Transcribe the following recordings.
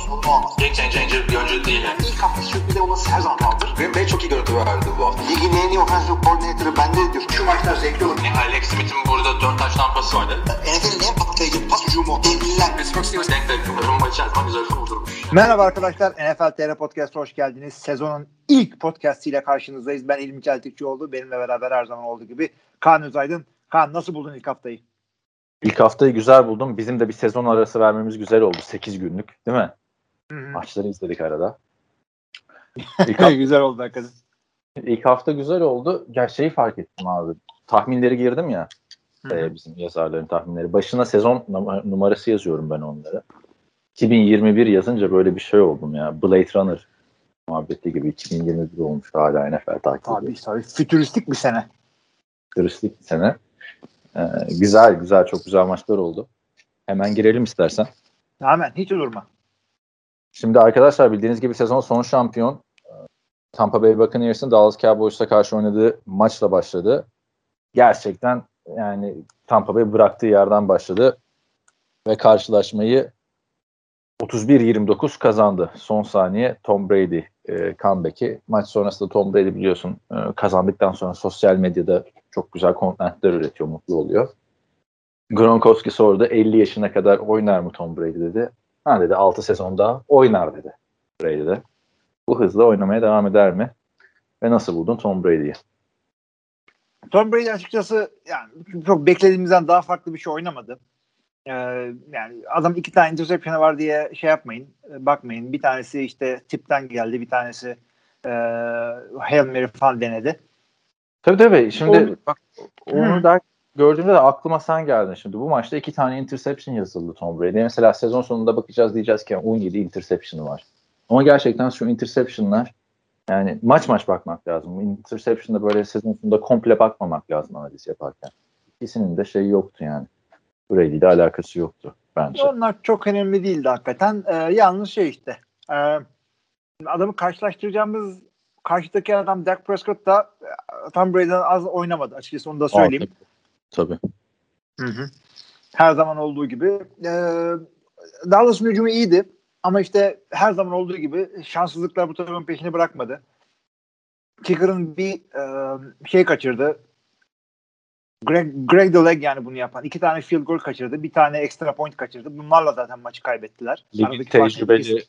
sorunu olmaz. Game changer bir oyuncu değil. Yani ilk hafta sürpülde olması her zaman kaldır. Green Bay çok iyi görüntü verdi bu hafta. Ligin en iyi offensive coordinator'ı bende diyor. Şu maçlar zevkli olur. Alex Smith'in burada 4 taş tampası vardı. NFL'in en patlayıcı pas ucumu. Devliler. Pittsburgh Steelers denk denk. Rumba içer. Zaman güzel kurdurmuş. Merhaba arkadaşlar. NFL TR Podcast'a hoş geldiniz. Sezonun ilk podcast'iyle karşınızdayız. Ben İlmi Çeltikçioğlu. Benimle beraber her zaman olduğu gibi Kaan Özaydın. Kaan, nasıl buldun ilk haftayı? İlk haftayı güzel buldum. Bizim de bir sezon arası vermemiz güzel oldu. 8 günlük değil mi? Hı-hı. Maçları izledik arada. Güzel oldu arkadaşlar. İlk hafta güzel oldu. Gerçeği fark ettim abi. Tahminleri girdim ya. Bizim yazarların tahminleri. Başına sezon numarası yazıyorum ben onlara. 2021 yazınca böyle bir şey oldum ya. Blade Runner muhabbeti gibi 2021 olmuş hala NFL takip ediyor. Abi tabii fütüristik bir sene. Fütüristik bir sene. Güzel çok güzel maçlar oldu. Hemen girelim istersen. Hemen hiç durma. Şimdi arkadaşlar bildiğiniz gibi sezon son şampiyon Tampa Bay Buccaneers'ın Dallas Cowboys'a karşı oynadığı maçla başladı. Gerçekten yani Tampa Bay bıraktığı yerden başladı ve karşılaşmayı 31-29 kazandı. Son saniye Tom Brady comeback'i. Maç sonrasında Tom Brady biliyorsun kazandıktan sonra sosyal medyada çok güzel kontentler üretiyor, mutlu oluyor. Gronkowski sordu, 50 yaşına kadar oynar mı Tom Brady dedi. Ha dedi, 6 sezon daha oynar dedi Brady de. Bu hızla oynamaya devam eder mi? Ve nasıl buldun Tom Brady'yi? Tom Brady açıkçası yani çok beklediğimizden daha farklı bir şey oynamadı. Yani adam 2 tane interception'ı var diye şey yapmayın, bakmayın. Bir tanesi işte tipten geldi, bir tanesi Hail Mary falan denedi. Tabii. Şimdi bak, onu da gördüğümde de aklıma sen geldin şimdi. Bu maçta 2 tane interception yazıldı Tom Brady'ye. Mesela sezon sonunda bakacağız diyeceğiz ki 17 interception'ı var. Ama gerçekten şu interception'lar yani maç bakmak lazım. Interception'da böyle sezon sonunda komple bakmamak lazım analiz yaparken. İkisinin de şeyi yoktu yani. Brady ile alakası yoktu bence. Onlar çok önemli değildi hakikaten. Yalnız şey işte. Adamı karşılaştıracağımız karşıdaki adam Dak Prescott da Tom Brady'den az oynamadı açıkçası, onu da söyleyeyim. Tabii. Hı-hı. Her zaman olduğu gibi. Dallas'ın hücumu iyiydi ama işte her zaman olduğu gibi şanssızlıklar bu takımın peşini bırakmadı. Kicker'ın bir şey kaçırdı. Greg DeLegg yani bunu yapan. 2 tane field goal kaçırdı. Bir tane extra point kaçırdı. Bunlarla zaten maçı kaybettiler. Ligin tecrübeli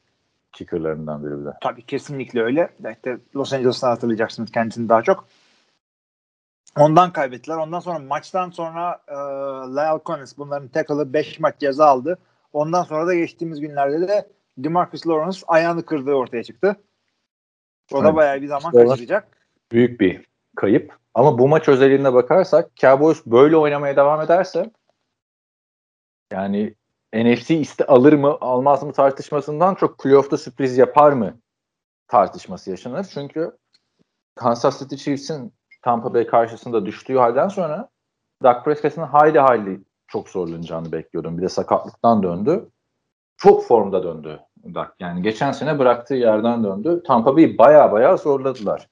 kicker'larından biri de. Tabii kesinlikle öyle. İşte Los Angeles'tan hatırlayacaksınız kendisini daha çok. Ondan kaybettiler. Ondan sonra maçtan sonra Lyle Collins bunların tackle'ı 5 maç ceza aldı. Ondan sonra da geçtiğimiz günlerde de DeMarcus Lawrence ayağını kırdığı ortaya çıktı. O da bayağı bir zaman kaçıracak. Büyük bir kayıp. Ama bu maç özelliğine bakarsak Cowboys böyle oynamaya devam ederse yani NFC alır mı almaz mı tartışmasından çok playoff'ta sürpriz yapar mı tartışması yaşanır. Çünkü Kansas City Chiefs'in Tampa Bay karşısında düştüğü halden sonra Dak Prescott'ın hayli çok zorlanacağını bekliyordum. Bir de sakatlıktan döndü. Çok formda döndü Dak. Yani geçen sene bıraktığı yerden döndü. Tampa Bay'i baya zorladılar.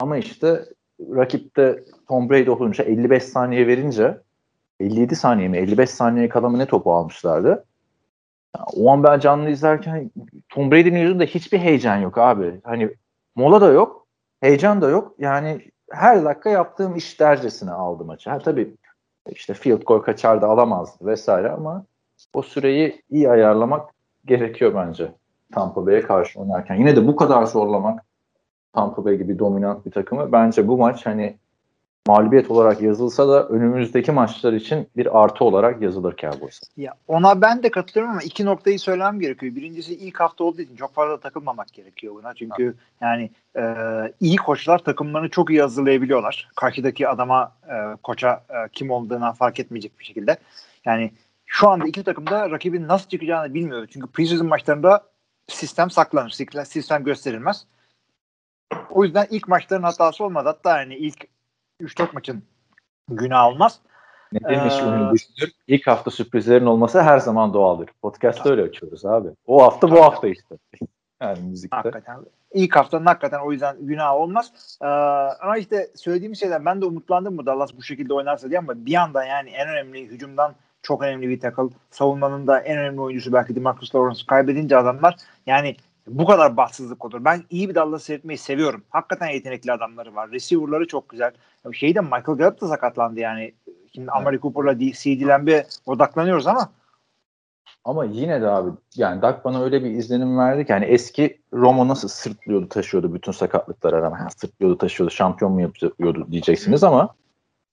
Ama işte rakipte Tom Brady olunca 55 saniye verince 57 saniye mi 55 saniye kala mı ne topu almışlardı. O an ben canlı izlerken Tom Brady'nin yüzünde hiçbir heyecan yok abi. Hani mola da yok, heyecan da yok. Yani her dakika yaptığım iş dercesine aldı maçı. Ha tabii işte field goal kaçar da alamazdı vesaire ama o süreyi iyi ayarlamak gerekiyor bence Tampa Bay'e karşı oynarken. Yine de bu kadar zorlamak Tampa Bay gibi dominant bir takımı. Bence bu maç hani mağlubiyet olarak yazılsa da önümüzdeki maçlar için bir artı olarak yazılır Cowboys'a. Ya ona ben de katılıyorum ama 2 noktayı söylemem gerekiyor. Birincisi ilk hafta olduğu için çok fazla takılmamak gerekiyor buna. Çünkü yani iyi koçlar takımlarını çok iyi hazırlayabiliyorlar. Karşıdaki adama, koça kim olduğuna fark etmeyecek bir şekilde. Yani şu anda iki takım da rakibin nasıl çıkacağını bilmiyor. Çünkü preseason maçlarında sistem saklanır. Sistem gösterilmez. O yüzden ilk maçların hatası olmadı. Hatta yani ilk 3-4 maçın günahı olmaz. Ne demiş onu düşünür? İlk hafta sürprizlerin olması her zaman doğaldır. Podcast'ta öyle açıyoruz abi. O hafta bu hafta işte. yani müzikte. Hakikaten. İlk haftanın hakikaten o yüzden günah olmaz. Ama işte söylediğim şeyden ben de umutlandım bu Dallas bu şekilde oynarsa diye, ama bir yandan yani en önemli hücumdan çok önemli bir tackle, savunmanın da en önemli oyuncusu belki DeMarcus Lawrence kaybedince adamlar yani bu kadar bahtsızlık olur. Ben iyi bir Dallas seyretmeyi seviyorum. Hakikaten yetenekli adamları var. Receiver'ları çok güzel. Şeyde Michael Gallup da sakatlandı yani. Şimdi evet. Amari Cooper'la CD'lenmeye odaklanıyoruz ama yine de abi yani Dak bana öyle bir izlenim verdi ki hani eski Roma nasıl sırtlıyordu taşıyordu bütün sakatlıklara rağmen sırtlıyordu taşıyordu şampiyon mu yapıyordu diyeceksiniz ama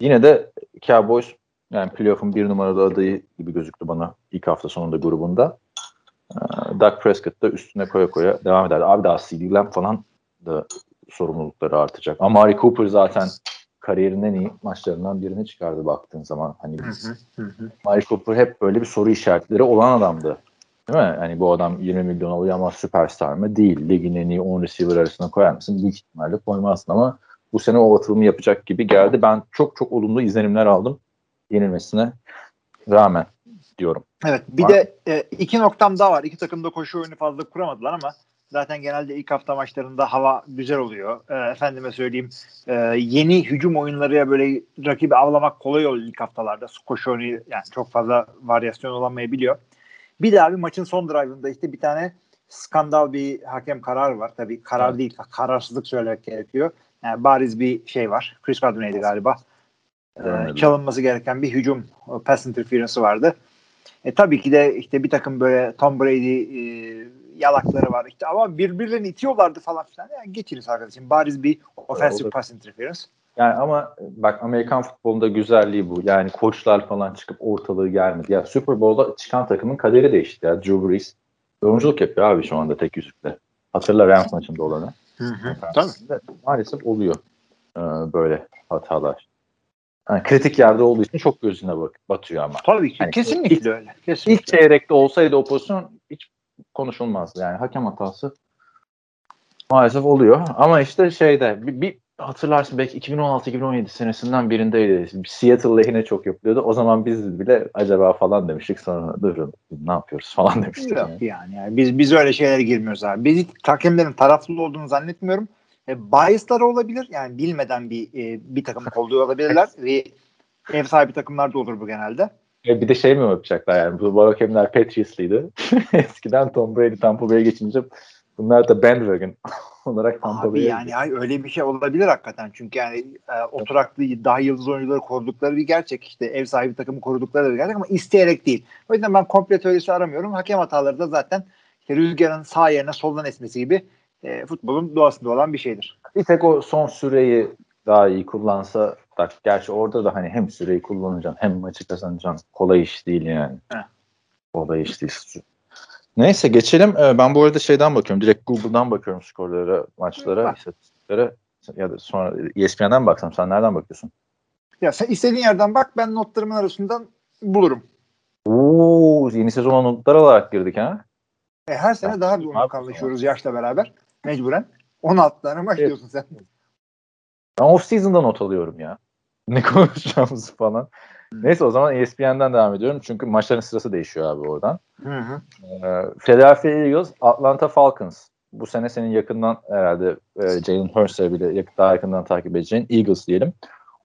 yine de Cowboys yani playoff'un 1 numaralı adayı gibi gözüktü bana ilk hafta sonunda grubunda. Dak Prescott da üstüne koya koya devam ederdi. Abi daha CD Lamb falan da sorumlulukları artacak. Amari Cooper zaten kariyerinden iyi maçlarından birini çıkardı baktığın zaman. Hani Amari Cooper hep böyle bir soru işaretleri olan adamdı. Değil mi? Hani bu adam 20 milyon oluyor ama süperstar mı? Değil. Ligin en iyi 10 receiver arasına koyar mısın? Büyük ihtimalle koymazsın ama bu sene o atılımı yapacak gibi geldi. Ben çok çok olumlu izlenimler aldım yenilmesine rağmen diyorum. Evet. Bir var. De 2 noktam daha var. 2 takımda koşu oyunu fazla kuramadılar ama zaten genelde ilk hafta maçlarında hava güzel oluyor. Efendime söyleyeyim yeni hücum oyunlarıya böyle rakibi avlamak kolay oluyor ilk haftalarda. Koşu oyunu yani çok fazla varyasyon olamayabiliyor. Bir de abi maçın son drive'ında işte bir tane skandal bir hakem kararı var. Tabii karar değil. Kararsızlık söylemek gerekiyor. Yani bariz bir şey var. Chris Carson galiba. Çalınması gereken bir hücum pass interference'ı vardı. Tabii ki de işte bir takım böyle Tom Brady yalakları var işte ama birbirlerini itiyorlardı falan filan. Yani geçiniz arkadaşım. Bariz bir offensive pass interference. Yani ama bak Amerikan futbolunda güzelliği bu. Yani koçlar falan çıkıp ortalığı gelmedi. Ya Super Bowl'da çıkan takımın kaderi değişti ya. Drew Brees yorumculuk yapıyor abi şu anda tek yüzükle. Hatırla Rams maçında olanı. Tabii. Maalesef oluyor böyle hatalar. Yani kritik yerde olduğu için çok gözüne batıyor ama. Tabii ki. Yani kesinlikle ilk, öyle. Kesinlikle. İlk çeyrekte olsaydı o pozisyon hiç konuşulmazdı. Yani hakem hatası maalesef oluyor. Ama işte şeyde bir hatırlarsın belki 2016-2017 senesinden birindeydi. Seattle lehine çok yapılıyordu. O zaman biz bile acaba falan demiştik. Sonra durun ne yapıyoruz falan demiştik. Yok yani. Biz öyle şeylere girmiyoruz abi. Biz hakemlerin taraflı olduğunu zannetmiyorum. Bias'ları olabilir. Yani bilmeden bir takım kolluğu olabilirler. Ve ev sahibi takımlar da olur bu genelde. Bir de şey mi yapacaklar yani? Bu hakemler Patriots'lıydı. Eskiden Tom Brady Tampa Bay'e geçince bunlar da bandwagon olarak Tampa Bay'e. Abi yani öyle bir şey olabilir hakikaten. Çünkü yani oturaklı daha yıldız oyuncuları korudukları bir gerçek. İşte ev sahibi takımı korudukları bir gerçek ama isteyerek değil. O yüzden ben komple teorisi aramıyorum. Hakem hataları da zaten işte rüzgarın sağ yerine soldan esmesi gibi futbolun doğasında olan bir şeydir. Bir tek o son süreyi daha iyi kullansa da, gerçi orada da hani hem süreyi kullanacaksın hem maçı kazanacaksın. Kolay iş değil yani. Heh. Kolay iş değil. Neyse geçelim. Ben bu arada şeyden bakıyorum. Direkt Google'dan bakıyorum skorlara, maçlara, istatistiklere ya da sonra ESPN'den baksam. Sen nereden bakıyorsun? Ya sen istediğin yerden bak. Ben notlarımın arasından bulurum. Oo, yeni sezona notlar olarak girdik ha. Her sene ben, daha bir unutkanlaşıyoruz yaşla beraber. Mecburen. 16 tane maç diyorsun sen. Ben off-season'da not alıyorum ya. Ne konuşacağımızı falan. Neyse o zaman ESPN'den devam ediyorum. Çünkü maçların sırası değişiyor abi oradan. Philadelphia Eagles, Atlanta Falcons. Bu sene senin yakından herhalde Jalen Hurts'e bile daha yakından takip edeceğin Eagles diyelim.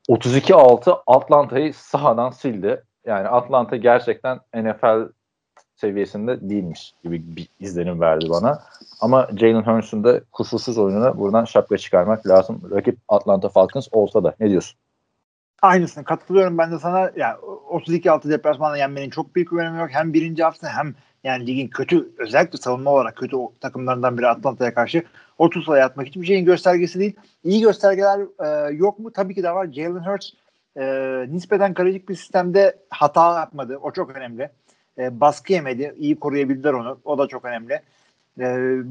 32-6 Atlanta'yı sahadan sildi. Yani Atlanta gerçekten NFL seviyesinde değilmiş gibi bir izlenim verdi bana. Ama Jalen Hurts'un da kusursuz oyununa buradan şapka çıkarmak lazım. Rakip Atlanta Falcons olsa da. Ne diyorsun? Aynısını katılıyorum ben de sana. Yani 32-6 deplasmanda yenmenin çok büyük önemi yok. Hem birinci hafta hem yani ligin kötü, özellikle savunma olarak kötü takımlarından biri Atlanta'ya karşı 30 sayı atmak hiçbir şeyin göstergesi değil. İyi göstergeler yok mu? Tabii ki de var. Jalen Hurts nispeten kalecik bir sistemde hata yapmadı. O çok önemli. Baskı yemedi. İyi koruyabildiler onu. O da çok önemli.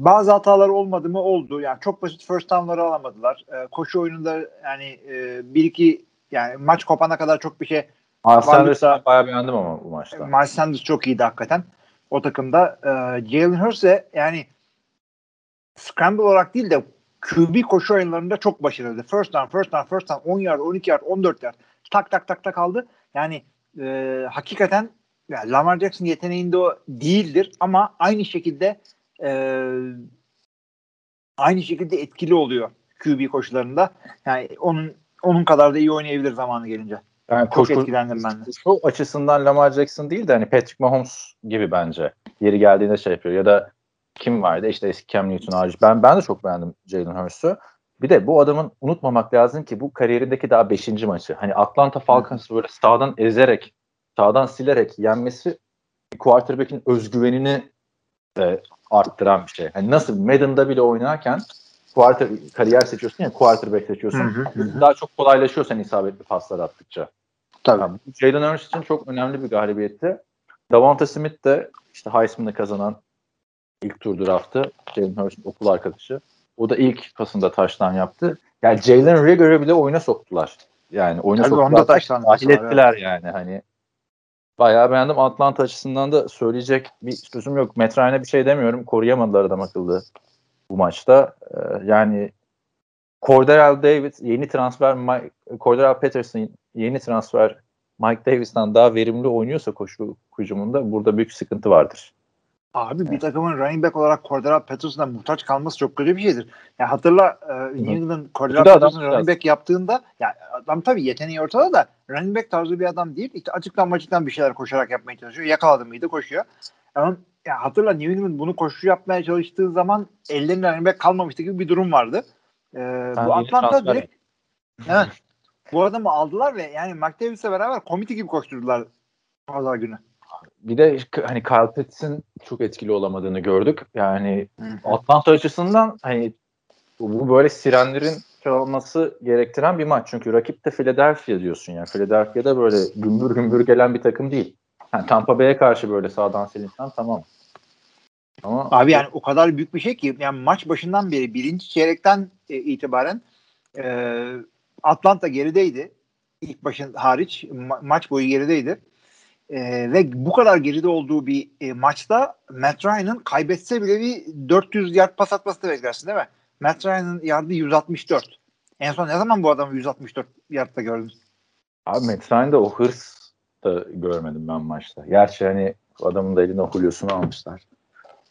Bazı hatalar olmadı mı? Oldu. Yani çok basit first down'ları alamadılar. Koşu oyununda yani bir iki yani maç kopana kadar çok bir şey. Miles Sanders'a bayağı beğendim ama bu maçta. Miles Sanders çok iyiydi hakikaten. O takımda. Jalen Hurts'e yani scramble olarak değil de QB koşu oyunlarında çok başarılıydı. First down. 10 yard, 12 yard, 14 yard. Tak aldı. Yani hakikaten yani Lamar Jackson yeteneğinde o değildir ama aynı şekilde aynı şekilde etkili oluyor QB koşularında. Yani onun kadar da iyi oynayabilir zamanı gelince. Yani çok etkilendim ben de. Şu açısından Lamar Jackson değil de hani Patrick Mahomes gibi bence. Yeri geldiğinde şey yapıyor. Ya da kim vardı? İşte eski Cam Newton harici. Ben de çok beğendim Jalen Hurts'u. Bir de bu adamın unutmamak lazım ki bu kariyerindeki daha 5. maçı. Hani Atlanta Falcons'ı böyle sağdan ezerek, sağdan silerek yenmesi quarterback'in özgüvenini arttıran bir şey. Hani nasıl Madden'da bile oynarken kariyer seçiyorsun ya, quarterback seçiyorsun. Hı. Daha çok kolaylaşıyor sen isabetli paslar attıkça. Tabii. Yani Jalen Hurts için çok önemli bir galibiyetti. Davante Smith de işte Heisman'ı kazanan ilk tur draftı. Jalen Hurts'ın okul arkadaşı. O da ilk pasında taştan yaptı. Yani Jalen Rigger'ı bile oyuna soktular. Yani oyuna tabii soktular. Tahil ettiler yani. Hani bayağı beğendim. Atlanta açısından da söyleyecek bir sözüm yok. Matt Ryan'a bir şey demiyorum. Koruyamadılar adam akıllı bu maçta. Yani Cordarrelle Davis yeni transfer, Cordarrelle Patterson yeni transfer Mike Davis'ten daha verimli oynuyorsa koşu hücumunda burada büyük sıkıntı vardır. Abi evet. Bir takımın running back olarak Cordarrelle Patterson'dan muhtaç kalması çok kötü bir şeydir. Yani hatırla New England Cordarrelle Patterson running back yaptığında ya adam tabii yeteneği ortada da running back tarzı bir adam değil. İşte açıktan bir şeyler koşarak yapmaya çalışıyor. Yakaladı mıydı koşuyor. Ama ya hatırla New England bunu koşu yapmaya çalıştığı zaman ellerinde running back kalmamıştı gibi bir durum vardı. Bu Atlanta direkt evet, bu adamı aldılar ve yani McDavis'le beraber komite gibi koşturdular pazar günü. Bir de hani Kyle Pitts'in çok etkili olamadığını gördük. Yani Atlanta açısından hani bu böyle sirenlerin çalması gerektiren bir maç. Çünkü rakip de Philadelphia diyorsun yani. Philadelphia'da böyle gümbür gümbür gelen bir takım değil. Yani Tampa Bay'e karşı böyle sağdan silinsen tamam. Ama abi yani o kadar büyük bir şey ki yani maç başından beri birinci çeyrekten itibaren Atlanta gerideydi. İlk başın hariç maç boyu gerideydi. Ve bu kadar geride olduğu bir maçta Matt Ryan'ın kaybetse bile bir 400 yard pas atmasını beklersin değil mi? Matt Ryan'ın yardı 164. En son ne zaman bu adamı 164 yardta gördün? Abi Matt Ryan'da o hırs da görmedim ben maçta. Gerçi hani adamın da eline o hulyosunu almışlar.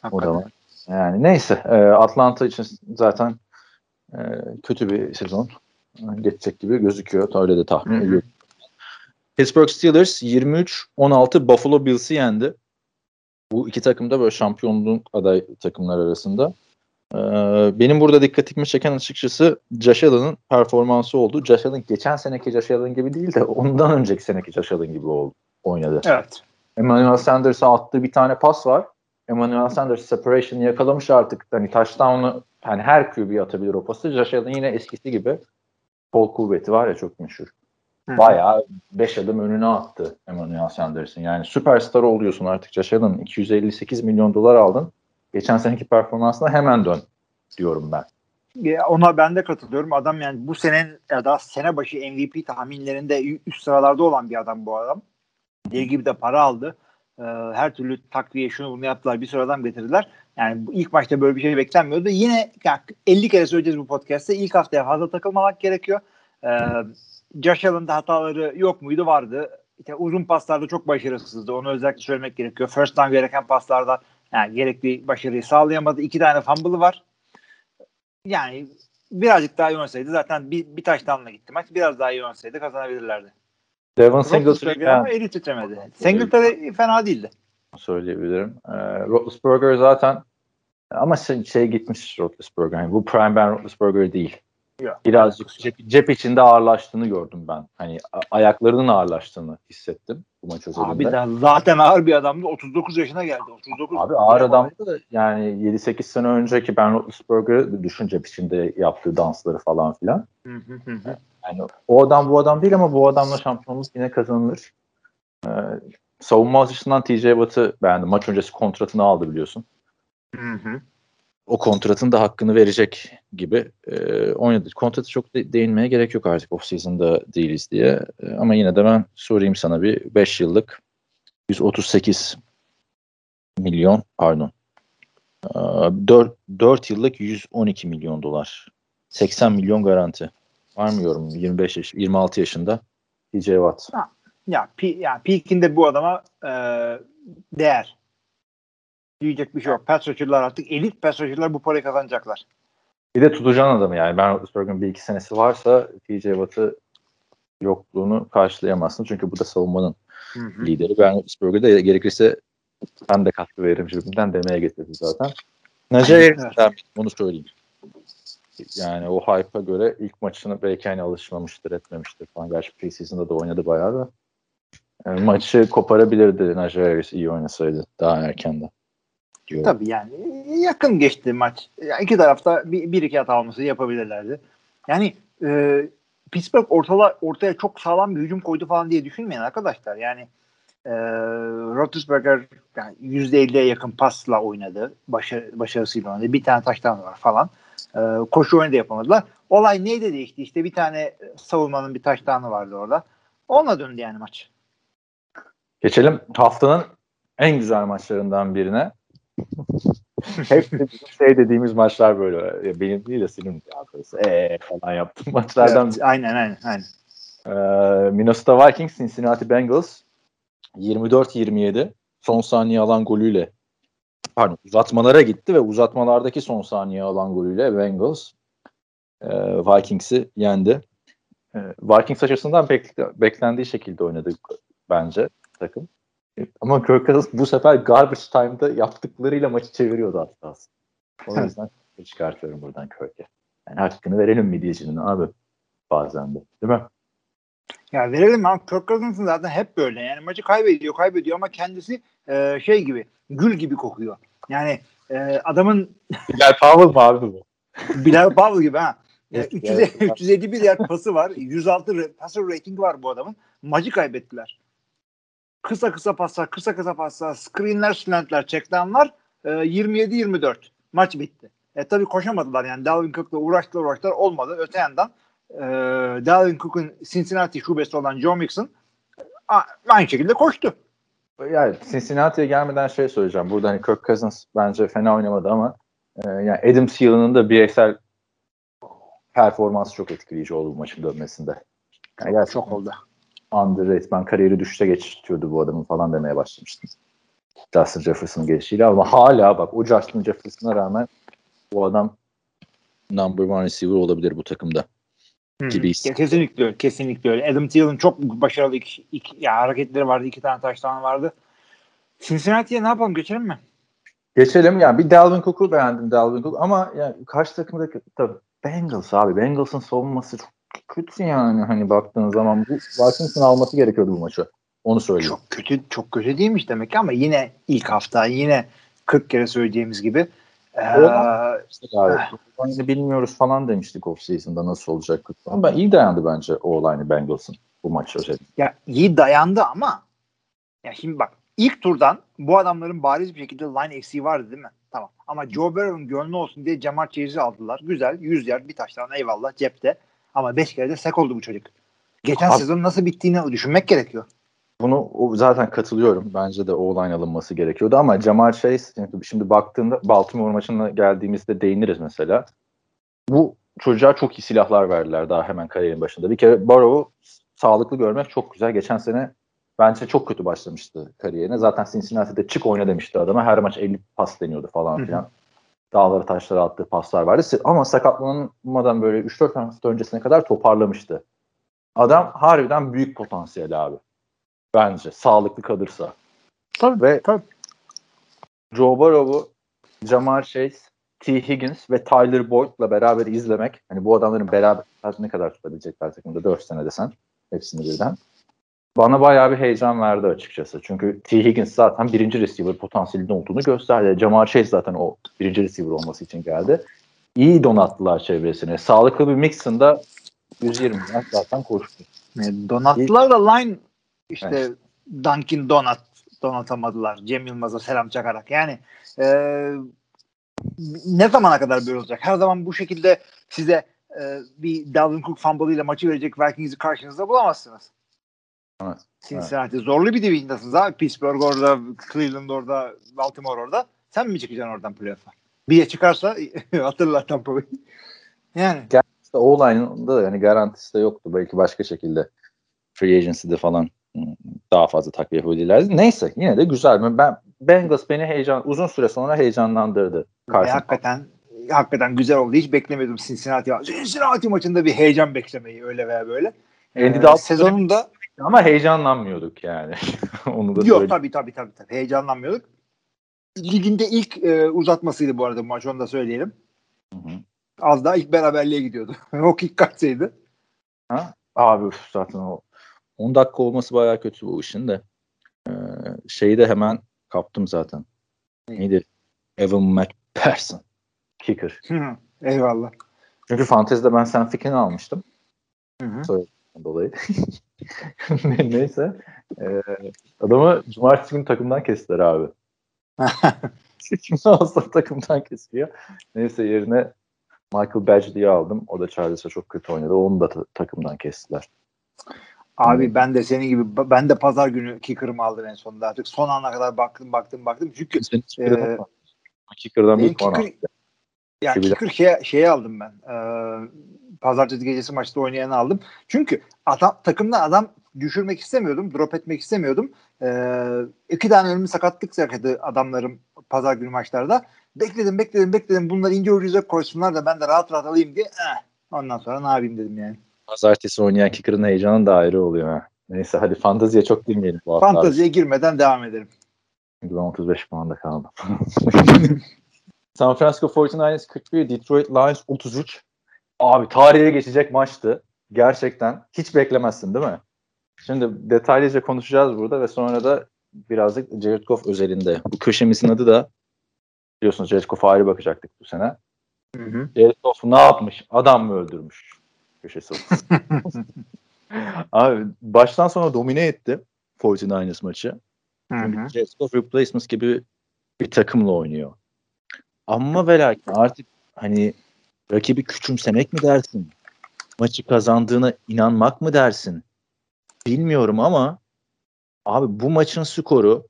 Hakikaten. O da var. Yani neyse Atlanta için zaten kötü bir sezon geçecek gibi gözüküyor. Öyle de tahmin ediyorum. Pittsburgh Steelers 23-16 Buffalo Bills'i yendi. Bu iki takım da böyle şampiyonluk aday takımlar arasında. Benim burada dikkatimi çeken açıkçası Josh Allen'ın performansı oldu. Josh Allen geçen seneki Josh Allen gibi değil de ondan önceki seneki Josh Allen gibi oynadı. Evet. Emmanuel Sanders'a attığı bir tane pas var. Emmanuel Sanders separation'ı yakalamış artık. Hani touchdown'u hani her QB'ye atabilir o pası. Josh Allen yine eskisi gibi kol kuvveti var ya çok meşhur. Bayağı 5 adım önüne attı Emmanuel Sanders'ın. Yani süperstar oluyorsun artık Josh Allen. 258 milyon dolar aldın. Geçen seneki performansına hemen dön diyorum ben. Ona ben de katılıyorum. Adam yani bu senenin ya da sene başı MVP tahminlerinde üst sıralarda olan bir adam bu adam. Deli gibi de para aldı. Her türlü takviye şunu bunu yaptılar. Bir sürü adam getirdiler. Yani ilk maçta böyle bir şey beklenmiyordu. Yine 50 kere söyleyeceğiz bu podcast'te. İlk haftaya fazla takılmamak gerekiyor. Josh Allen'da hataları yok muydu? Vardı. İşte uzun paslarda çok başarısızdı. Onu özellikle söylemek gerekiyor. First down gereken paslarda yani gerekli başarıyı sağlayamadı. 2 tane fumble'ı var. Yani birazcık daha iyi oynasaydı zaten bir touchdown'la gitti maç. Biraz daha iyi oynasaydı kazanabilirlerdi. Devon Singletary ama eli titremedi. Singletary fena değildi. Söyleyebilirim. Roethlisberger zaten ama şey gitmiş Roethlisberger. Yani bu prime Ben Roethlisberger değil. Birazcık cep içinde ağırlaştığını gördüm ben. Hani ayaklarının ağırlaştığını hissettim bu maç özelinde. Abi de zaten ağır bir adamdı. 39 yaşına geldi. 39. Abi ağır adamdı da yani 7-8 sene önceki Ben Roethlisberger'ı düşün cep içinde yaptığı dansları falan filan. Yani o adam bu adam değil ama bu adamla şampiyonluk yine kazanılır. Savunma açısından TJ Watt'ı beğendim. Maç öncesi kontratını aldı biliyorsun. O kontratın da hakkını verecek gibi oynadı. Kontratı çok değinmeye gerek yok artık off-season'da değiliz diye. Ama yine de ben sorayım sana bir 5 yıllık 138 milyon pardon 4 yıllık 112 milyon dolar 80 milyon garanti. Var mı yorum? 26 yaşında TJ Watt. Ya peak'inde bu adama değer. Diyecek bir şey yok. Pass rusher'lar artık elit pass rusher'lar bu parayı kazanacaklar. Bir de tutacağın adamı yani. Ben Roethlisberger'ın bir iki senesi varsa TJ Watt'ı yokluğunu karşılayamazsın. Çünkü bu da savunmanın lideri. Ben Roethlisberger'de gerekirse ben de katkı veririm şimdiden demeye getirdim zaten. Najee bunu söyleyeyim. Yani o hype'a göre ilk maçını belki hani alışmamıştır, etmemiştir falan. Gerçi preseason'da da oynadı bayağı da. Yani maçı koparabilirdi Najee Harris iyi oynasaydı daha erken de. Diyor. Tabii yani yakın geçti maç. Yani iki tarafta bir iki hata alması yapabilirlerdi. Yani Pittsburgh ortaya çok sağlam bir hücum koydu falan diye düşünmeyin arkadaşlar. Yani Roethlisberger yani %50'ye yakın pasla oynadı. Başarısıyla oynadı. Bir tane taştan var falan. Koşu oyunu da yapamadılar. Olay neydi değişti? İşte bir tane savunmanın bir taştanı vardı orada. Onunla döndü yani maç. Geçelim haftanın en güzel maçlarından birine. Hepsi bizim şey dediğimiz maçlar böyle. Benim değil de senin falan yaptığım maçlardan. Evet, aynen. Minnesota Vikings, Cincinnati Bengals 24-27 son saniye alan golüyle uzatmalara gitti ve uzatmalardaki son saniye alan golüyle Bengals Vikings'i yendi. Vikings açısından beklendiği şekilde oynadı bence takım. Ama Kirk Cousins bu sefer garbage time'da yaptıklarıyla maçı çeviriyordu hatta. O yüzden çıkartıyorum buradan Kirk'e. Yani hakkını verelim mi diyeceğini abi bazen de. Değil mi? Ya verelim abi. Kirk Cousins'ın zaten hep böyle. Yani maçı kaybediyor ama kendisi şey gibi, gül gibi kokuyor. Yani adamın... Bilal Powell mı abi bu? Bilal Powell gibi ha. 351 yard pası var. 106 passer rating var bu adamın. Maçı kaybettiler. Kısa kısa paslar, screenler, slantler, checkdownlar 27-24. Maç bitti. Tabii koşamadılar yani. Dalvin Cook'la uğraştılar olmadı. Öte yandan Dalvin Cook'un Cincinnati şubesi olan Joe Mixon aynı şekilde koştu. Yani Cincinnati'ye gelmeden şey söyleyeceğim. Burada hani Kirk Cousins bence fena oynamadı ama yani Adam Thielen'ın da bireysel performansı çok etkileyici oldu bu maçın dönmesinde. Yani çok oldu. Underrated. Ben kariyeri düşüşe geçirtiyordu bu adamın falan demeye başlamıştım. Justin Jefferson'ın gelişiyle ama hala bak o Justin Jefferson'a rağmen bu adam number one receiver olabilir bu takımda. Kesinlikle öyle. Adam Thielen'ın çok başarılı hareketleri vardı. 2 tane taştan vardı. Cincinnati'ye ne yapalım? Geçelim mi? Geçelim. Yani bir Dalvin Cook'u beğendim ama yani karşı takımdaki tabii Bengals abi. Bengals'ın savunması çok kötü yani hani baktığın zaman bu Washington alması gerekiyordu bu maçı. Onu söyleyeyim. Çok kötü değilmiş demek ki ama yine ilk hafta yine 40 kere söyleyeceğimiz gibi O bilmiyoruz falan demiştik off-season'da nasıl olacak. Ama iyi dayandı bence o line'ı Bengals'ın bu maçı özellikle. Ya iyi dayandı ama ya şimdi bak ilk turdan bu adamların bariz bir şekilde line eksiği vardı değil mi? Tamam. Ama Joe Burrow'un gönlü olsun diye Ja'Marr Chase'i aldılar. Güzel 100 yard bir taştan eyvallah cepte. Ama 5 kere de sack oldu bu çocuk. Geçen sezon nasıl bittiğini düşünmek gerekiyor. Bunu zaten katılıyorum. Bence de O-line alınması gerekiyordu ama Ja'Marr Chase şimdi baktığında Baltimore maçına geldiğimizde değiniriz mesela. Bu çocuğa çok iyi silahlar verdiler daha hemen kariyerin başında. Bir kere Burrow'u sağlıklı görmek çok güzel. Geçen sene bence çok kötü başlamıştı kariyerine. Zaten Cincinnati'de çık oyna demişti adama. Her maç 50 pas deniyordu falan filan. Dağlara taşlara attığı paslar vardı. Ama sakatlanmadan böyle 3-4 hafta öncesine kadar toparlamıştı. Adam harbiden büyük potansiyel abi. Bence. Sağlıklı kalırsa. Tabii. Joe Burrow'u, Ja'Marr Chase, T. Higgins ve Tyler Boyd'la beraber izlemek. Hani bu adamların beraber ne kadar tutabilecekler takımda 4 sene desen. Hepsini birden. Bana bayağı bir heyecan verdi açıkçası. Çünkü T. Higgins zaten birinci receiver potansiyelinde olduğunu gösterdi. Ja'Marr Chase zaten o birinci receiver olması için geldi. İyi donattılar çevresine. Sağlıklı bir Mixon'da 120'den zaten koştu. Donattılar da line işte evet. Dunkin donatamadılar. Cem Yılmaz'a selam çakarak. Yani ne zamana kadar böyle olacak? Her zaman bu şekilde size bir Dalvin Cook fanbalıyla maçı verecek Vikings'i karşınızda bulamazsınız. Evet, Cincinnati evet. Zorlu bir divizyondasınız abi. Pittsburgh orada, Cleveland orada, Baltimore orada. Sen mi çıkacaksın oradan playoff'a? Bir de çıkarsa hatırlar Tampa Bay. Yani. Gerçekten O-line'ında yani garantisi de yoktu. Belki başka şekilde free agency'de falan daha fazla takviye yapabilirlerdi. Neyse yine de güzel. Bengals beni uzun süre sonra heyecanlandırdı. Hakikaten hakikaten güzel oldu. Hiç beklemiyordum Cincinnati maçında bir heyecan beklemeyi öyle veya böyle. Sezonunda ama heyecanlanmıyorduk yani. Onu da yok tabii. Heyecanlanmıyorduk. Liginde ilk uzatmasıydı bu arada bu maç, onu da söyleyelim. Hı-hı. Az daha ilk beraberliğe gidiyordu. O kick kaçsaydı. Ha? Abi zaten o 10 dakika olması bayağı kötü bu işin de. Şeyi de hemen kaptım zaten. Neydi? Evan McPherson. Kicker. Hı-hı. Eyvallah. Çünkü fantezide ben Sam Fick'ini almıştım. Hı-hı. Söylediğimden dolayı. Neyse. Adamı cumartesi günü takımdan kestiler abi. Kimse olsa takımdan kesiyor. Neyse yerine Michael Badgley'i aldım. O da Charles'a çok kötü oynadı. Onu da takımdan kestiler. Abi ben de senin gibi pazar günü kicker'ımı aldım en sonunda. Artık son ana kadar baktım. Çünkü kicker'dan bir puan aldım. Ya kicker şeyi aldım ben. Pazartesi gecesi maçta oynayanı aldım. Çünkü takımdan adam düşürmek istemiyordum. Drop etmek istemiyordum. 2 tane önümü sakatlık yaşadı adamlarım pazar günü maçlarda. Bekledim. Bunlar ince ucuza koysunlar da ben de rahat alayım diye. Ondan sonra ne yapayım dedim yani. Pazartesi oynayan kicker'ın heyecanı da ayrı oluyor. Ha. Neyse hadi fanteziye çok girmeyelim. Fanteziye girmeden devam edelim. Çünkü ben 35 puanda kaldım. San Francisco 49ers 41, Detroit Lions 33. Abi tarihe geçecek maçtı. Gerçekten hiç beklemezsin değil mi? Şimdi detaylıca konuşacağız burada ve sonra da birazcık Jared Goff özelinde. Bu köşemizin adı da biliyorsunuz Jared Goff'a ayrı bakacaktık bu sene. Hı hı. Jared Goff ne yapmış? Adam mı öldürmüş? Köşesi olsun. Abi baştan sona domine etti 49ers maçı. Çünkü Jared Goff replacement gibi bir takımla oynuyor. Ama ve lakin artık hani rakibi küçümsemek mi dersin? Maçı kazandığına inanmak mı dersin? Bilmiyorum ama abi bu maçın skoru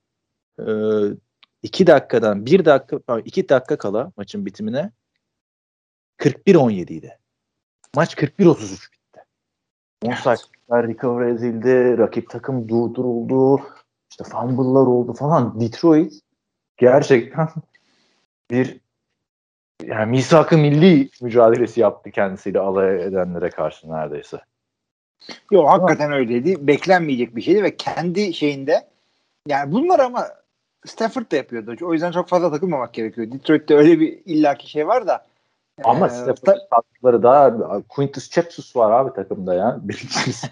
2 dakika kala maçın bitimine 41-17 idi. Maç 41-33 bitti. 10 saatler recover edildi. Rakip takım durduruldu. İşte fumble'lar oldu falan. Detroit gerçekten bir yani misak-ı milli mücadelesi yaptı kendisiyle alay edenlere karşı neredeyse. Yok hakikaten öyleydi. Beklenmeyecek bir şeydi ve kendi şeyinde yani bunlar ama Stafford da yapıyordu. O yüzden çok fazla takılmamak gerekiyor. Detroit'te öyle bir illaki şey var da. Ama Stafford'ın takımları daha Quintus Cephus var abi takımda ya. Birincisi.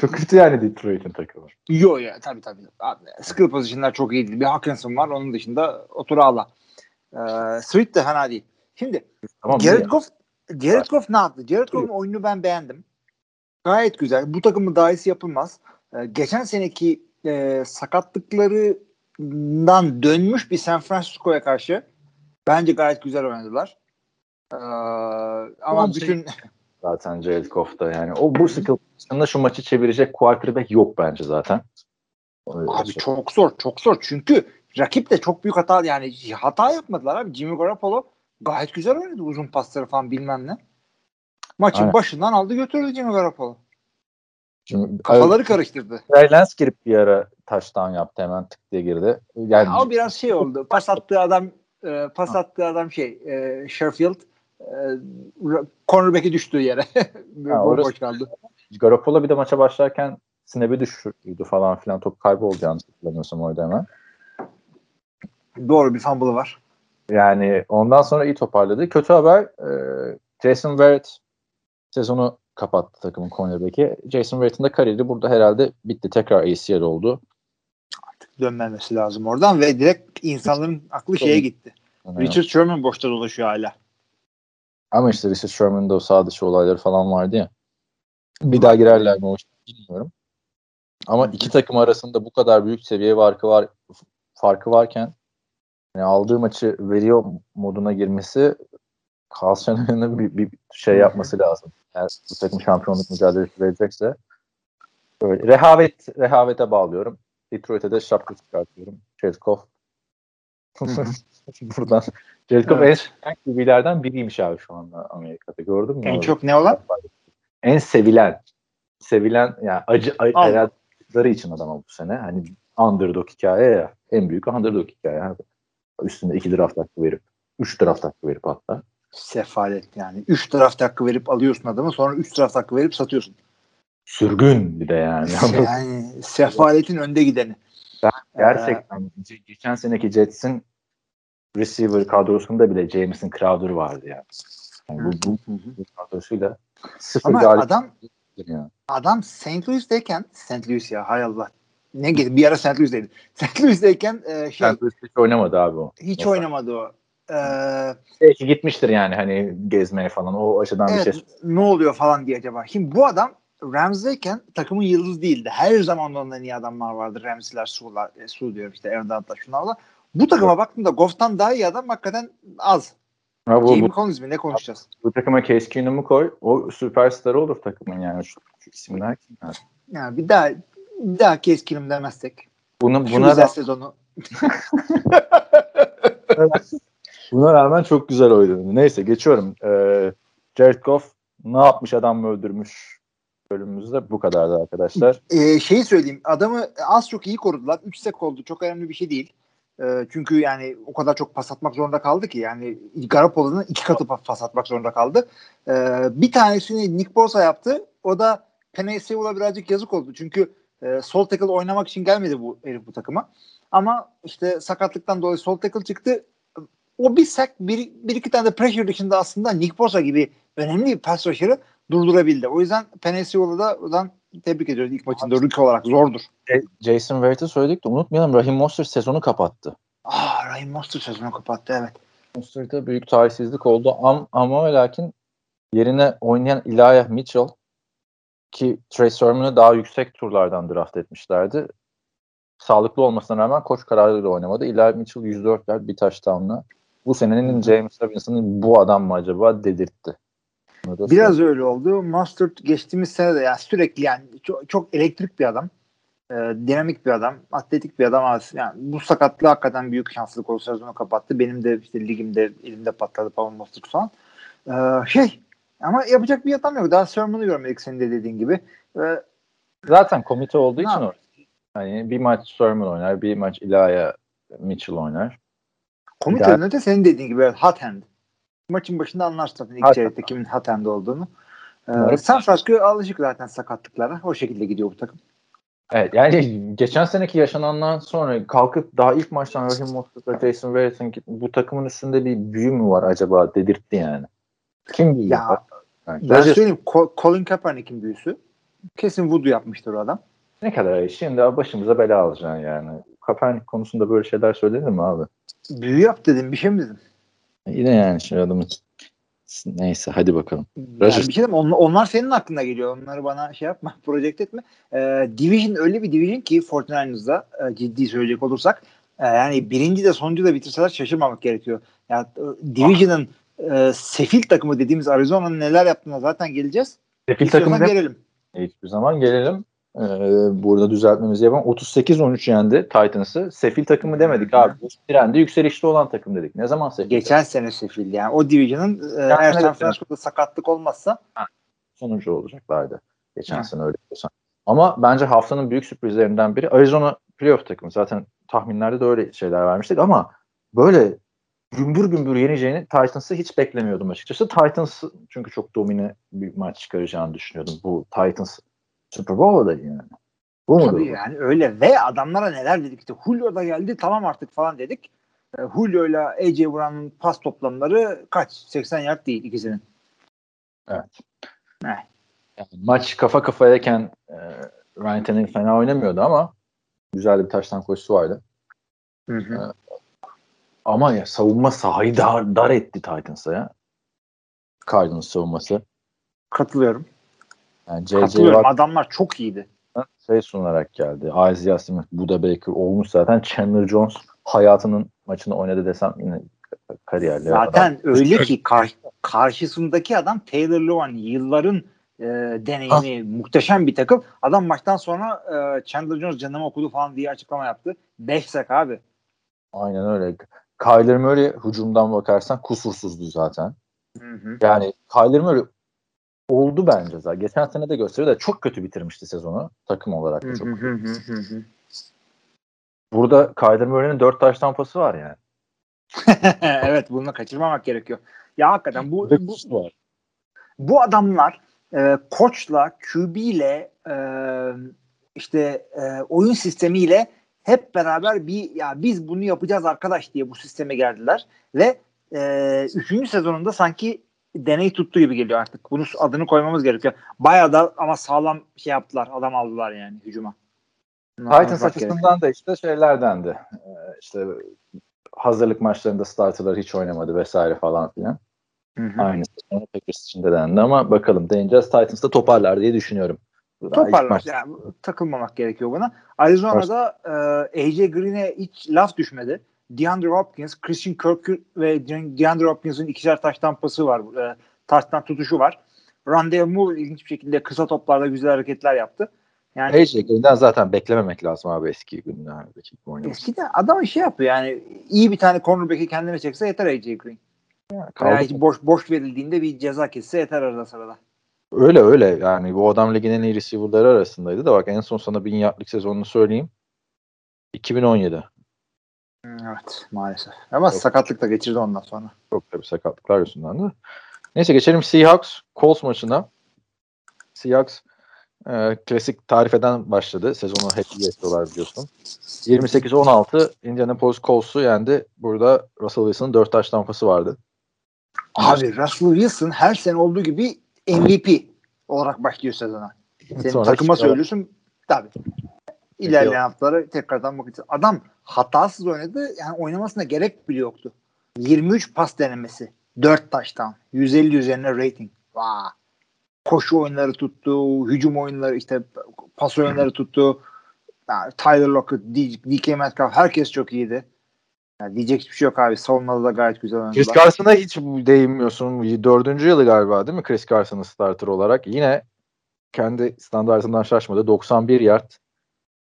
Çok kötü yani Detroit'in takımı. Yok ya tabii. Abi, skill pozisyonlar çok iyiydi. Bir Hawkinson var. Onun dışında otur ağla. Sweet de fena değil. Şimdi tamam, Jared Goff ne yaptı? Jared Goff'un oyununu ben beğendim. Gayet güzel. Bu takımın daha iyisi yapılmaz. Geçen seneki sakatlıklarından dönmüş bir San Francisco'ya karşı bence gayet güzel oynadılar. Ama bütün zaten Jared Goff'ta yani o bu sıkıntısında şu maçı çevirecek quarterback yok bence zaten. Abi çok zor çünkü rakip de çok büyük hata yani hata yapmadılar abi. Jimmy Garoppolo gayet güzel oynadı uzun pasları falan bilmem ne. Maçın başından aldı götürdü Jimmy Garoppolo. Kafaları karıştırdı. Lens girip bir ara taştan yaptı hemen tık diye girdi. Yani o biraz şey oldu. Pas attığı adam Sherfield cornerback'i düştüğü yere. Boş kaldı. Garoppolo bir de maça başlarken snap'i düşürdü falan filan. Top kayboldu yanlış hatırlamıyorsam orada hemen. Doğru bir fumble'ı var. Yani ondan sonra iyi toparladı. Kötü haber Jason Verrett sezonu kapattı takımın cornerback'i. Jason Verrett'in de kariyeri burada herhalde bitti. Tekrar ACL oldu. Artık dönmemesi lazım oradan ve direkt insanların aklı şeye gitti. Richard Sherman boşta dolaşıyor hala. Ama işte Richard Sherman'da o sağ dışı olayları falan vardı ya. Bir daha girerler mi o şey bilmiyorum. Ama iki takım arasında bu kadar büyük seviye farkı varken yani aldığı maçı veriyor moduna girmesi Carlson'ın bir şey yapması lazım. Eğer bu takım şampiyonluk mücadelesi verecekse öyle. Rehavete bağlıyorum. Detroit'e de şapka çıkartıyorum. Jared Goff. Buradan. Jared Goff en sevilerden biriymiş abi şu anda Amerika'da. Gördün mü? En çok ne olan? En sevilen. Sevilen yani acıları için adama bu sene. Hani underdog hikaye ya. En büyük underdog hikaye abi. Üstünde 2 draft hakkı verip 3 draft hakkı verip hatta. Sefalet yani. 3 draft hakkı verip alıyorsun adamı, sonra 3 draft hakkı verip satıyorsun. Sürgün bir de yani. Yani sefaletin önde gideni. Gerçekten geçen seneki Jets'in receiver kadrosunda bile Jamison Crowder vardı yani. Yani bu kadrosuyla sıfır galip. Adam St. Louis'deyken, St. Louis ya hay Allah. Ne gibi? Bir ara St. Louis'deydi. St. Louis'deyken St. Louis hiç oynamadı abi o. Hiç oynamadı o. Belki gitmiştir yani hani gezmeye falan o açıdan evet, bir şey. Ne oluyor falan diye acaba. Şimdi bu adam Rams'deyken takımın yıldızı değildi. Her zaman ondan iyi adamlar vardı. Rams'ler, Su'lar, Su diyorum işte Erdoğan'la şunlarla. Bu takıma baktığımda Goff'tan daha iyi adam hakikaten az. Ha, Game Collins mi? Ne konuşacağız? Bu takıma Case Keenum'u koy. O süperstarı olur takımın yani. Şu isimler kimler? Yani bir daha Case Keenum demezsek. Buna güzel sezonu. Buna rağmen çok güzel oynadı. Neyse geçiyorum. Jared Goff ne yapmış, adam mı öldürmüş? Bölümümüzde bu kadardı arkadaşlar. Şeyi söyleyeyim. Adamı az çok iyi korudular. 3 sek oldu. Çok önemli bir şey değil. Çünkü yani o kadar çok pas atmak zorunda kaldı ki yani Garoppolo'nun 2 katı pas atmak zorunda kaldı. Bir tanesini Nick Bosa yaptı. O da Penasevul'a birazcık yazık oldu. Çünkü sol tackle oynamak için gelmedi bu herif bu takıma. Ama işte sakatlıktan dolayı sol tackle çıktı. O bir sack, bir iki tane de pressure dışında aslında Nick Bosa gibi önemli bir pass rusher'ı durdurabildi. O yüzden Penasevul'a da oradan tebrik ediyoruz. İlk maçında rookie olarak zordur. Jason Verrett'i söyledik de unutmayalım. Raheem Mostert sezonu kapattı. Raheem Mostert sezonu kapattı evet. Mostert'ta büyük talihsizlik oldu ama ve lakin yerine oynayan Elijah Mitchell ki Trey Sermon'u daha yüksek turlardan draft etmişlerdi. Sağlıklı olmasına rağmen koç kararıyla oynamadı. Elijah Mitchell 104'ler bir touchdown'la. Bu senenin James Robinson'ın bu adam mı acaba dedirtti. Biraz öyle oldu. Mostert geçtiğimiz sene de ya sürekli yani çok elektrik bir adam. Dinamik bir adam. Atletik bir adam. Yani bu sakatlığı hakikaten büyük şanslık oldu. Sezonu kapattı. Benim de işte ligimde elimde patladı Paul Mostert falan. Ama yapacak bir adam yok. Daha Sermon'u görmedik senin de dediğin gibi. Zaten komite olduğu için orası. Yani bir maç Sermon oynar. Bir maç Elijah Mitchell oynar. Komitenin öte senin dediğin gibi hot hand. Maçın başında anlarsın zaten ilk çeyrekte kimin hot end olduğunu. San Francisco alışık zaten sakatlıklara. O şekilde gidiyor bu takım. Evet yani geçen seneki yaşanandan sonra kalkıp daha ilk maçtan Raheem Mostert'la Jason Verrett'in bu takımın üstünde bir büyü mü var acaba dedirtti yani. Kim büyü yapar? Yani ben söyleyeyim Colin Kaepernick'in büyüsü. Kesin voodoo yapmıştır o adam. Ne kadar şimdi başımıza bela alacaksın yani. Kaepernick konusunda böyle şeyler söylenir mi abi? Büyü yap dedim bir şey mi dedim? Yine yani şimdi adamın neyse hadi bakalım. Yani bir şey mi? Onlar senin aklına geliyor. Onları bana şey yapma, project etme. Division öyle bir division ki 49ers'da ciddi söyleyecek olursak yani birinci de sonuncu da bitirseler şaşırmamak gerekiyor. Yani Division'ın sefil takımı dediğimiz Arizona'nın neler yaptığına zaten geleceğiz. Sefil takımı gelelim. Hiçbir zaman gelelim. Burada düzeltmemizi yapalım. 38-13 yendi Titans'ı. Sefil takımı demedik abi. Trendi yükselişte olan takım dedik. Ne zaman sefil? Geçen sene sefil yani. O division'ın eğer San Francisco'da sakatlık olmazsa sonucu olacaklardı. Geçen sene öyle olsa. Ama bence haftanın büyük sürprizlerinden biri Arizona playoff takımı. Zaten tahminlerde de öyle şeyler vermiştik ama böyle gümbür gümbür yeneceğini Titans'ı hiç beklemiyordum açıkçası. Titans çünkü çok domine bir maç çıkaracağını düşünüyordum. Bu Titans Super Bowl olayı yani. Bu tabii mudur? Yani öyle ve adamlara neler dedik işte Julio da geldi tamam artık falan dedik. Julio ile AJ Brown'un pas toplamları kaç? 80 yard değil ikisinin. Evet. Yani maç kafa kafayayken Ryan Tannehill fena oynamıyordu ama güzel bir taştan koşusu vardı. Ama ya savunma sahayı dar etti Titans'a ya. Cardinals savunması. Katılıyorum. Yani katılıyorum. Adamlar çok iyiydi. Şey sunarak geldi. Isaiah Smith, Buda Baker olmuş zaten. Chandler Jones hayatının maçını oynadı desem yine kariyerli. Zaten adam. Öyle ki karşısındaki adam Taylor Lewan yılların deneyimi muhteşem bir takım. Adam maçtan sonra Chandler Jones canımı okudu falan diye açıklama yaptı. 5 sack abi. Aynen öyle. Kyler Murray hücumdan bakarsan kusursuzdu zaten. Yani Kyler Murray oldu bence zaten. Geçen sene de gösteriyor da çok kötü bitirmişti sezonu. Takım olarak da çok kötü. Burada Kyler Murray'nin 4 taştan pası var yani. Evet, bunu kaçırmamak gerekiyor. Ya hakikaten bu adamlar koçla, QB'yle oyun sistemiyle hep beraber biz bunu yapacağız arkadaş diye bu sisteme geldiler ve 3. sezonunda sanki deney tuttu gibi geliyor artık. Bunun adını koymamız gerekiyor. Bayağı da ama sağlam yaptılar. Adam aldılar yani hücuma. Titans açısından da şeylerdendi. Hazırlık maçlarında starterlar hiç oynamadı vesaire falan filan. Hı-hı. Aynısı. Onu Packers için de dendi ama bakalım deneyeceğiz. Titans da toparlar diye düşünüyorum. Toparlar. Yani, takılmamak gerekiyor buna. Arizona'da AJ Green'e hiç laf düşmedi. DeAndre Hopkins, Christian Kirk ve DeAndre Hopkins'in ikişer taştan pası var. Taştan tutuşu var. Rondale Moore ilginç bir şekilde kısa toplarda güzel hareketler yaptı. Yani AJ Green'den zaten beklememek lazım abi eski günlerdeki oyunu. Eskiden adam şey yapıyor yani iyi bir tane cornerback'i kendine çekse yeter AJ Green. Yani boş verildiğinde bir ceza kesse yeter arada sırada. Öyle yani bu adam ligin en iyi receiver'ları arasındaydı da bak en son sana 1000 yardlık sezonunu söyleyeyim. 2017. Evet maalesef. Ama çok sakatlık da geçirdi ondan sonra. Çok tabii sakatlıklar yüzünden de. Neyse geçelim Seahawks Colts maçına. Seahawks klasik tarifeden başladı. Sezonu hep iyi yapıyorlar biliyorsun. 28-16 Indianapolis Colts'u yendi. Burada Russell Wilson'ın 4 taş tampası vardı. Abi Russell Wilson her sene olduğu gibi MVP olarak başlıyor sezona. Senin takıma söylüyorsun tabii. İlerleyen haftalara tekrardan bakacağız. Adam hatasız oynadı. Yani oynamasına gerek bile yoktu. 23 pas denemesi. 4 taştan. 150 üzerine rating. Vaa. Koşu oyunları tuttu. Hücum oyunları pas oyunları tuttu. Yani Tyler Lockett, DK Metcalf herkes çok iyiydi. Yani diyecek hiçbir şey yok abi. Savunmada da gayet güzel oynadılar. Chris Carson'a hiç değinmiyorsun. 4. yılı galiba değil mi? Chris Carson'ın starter olarak. Yine kendi standartından şaşmadı. 91 yard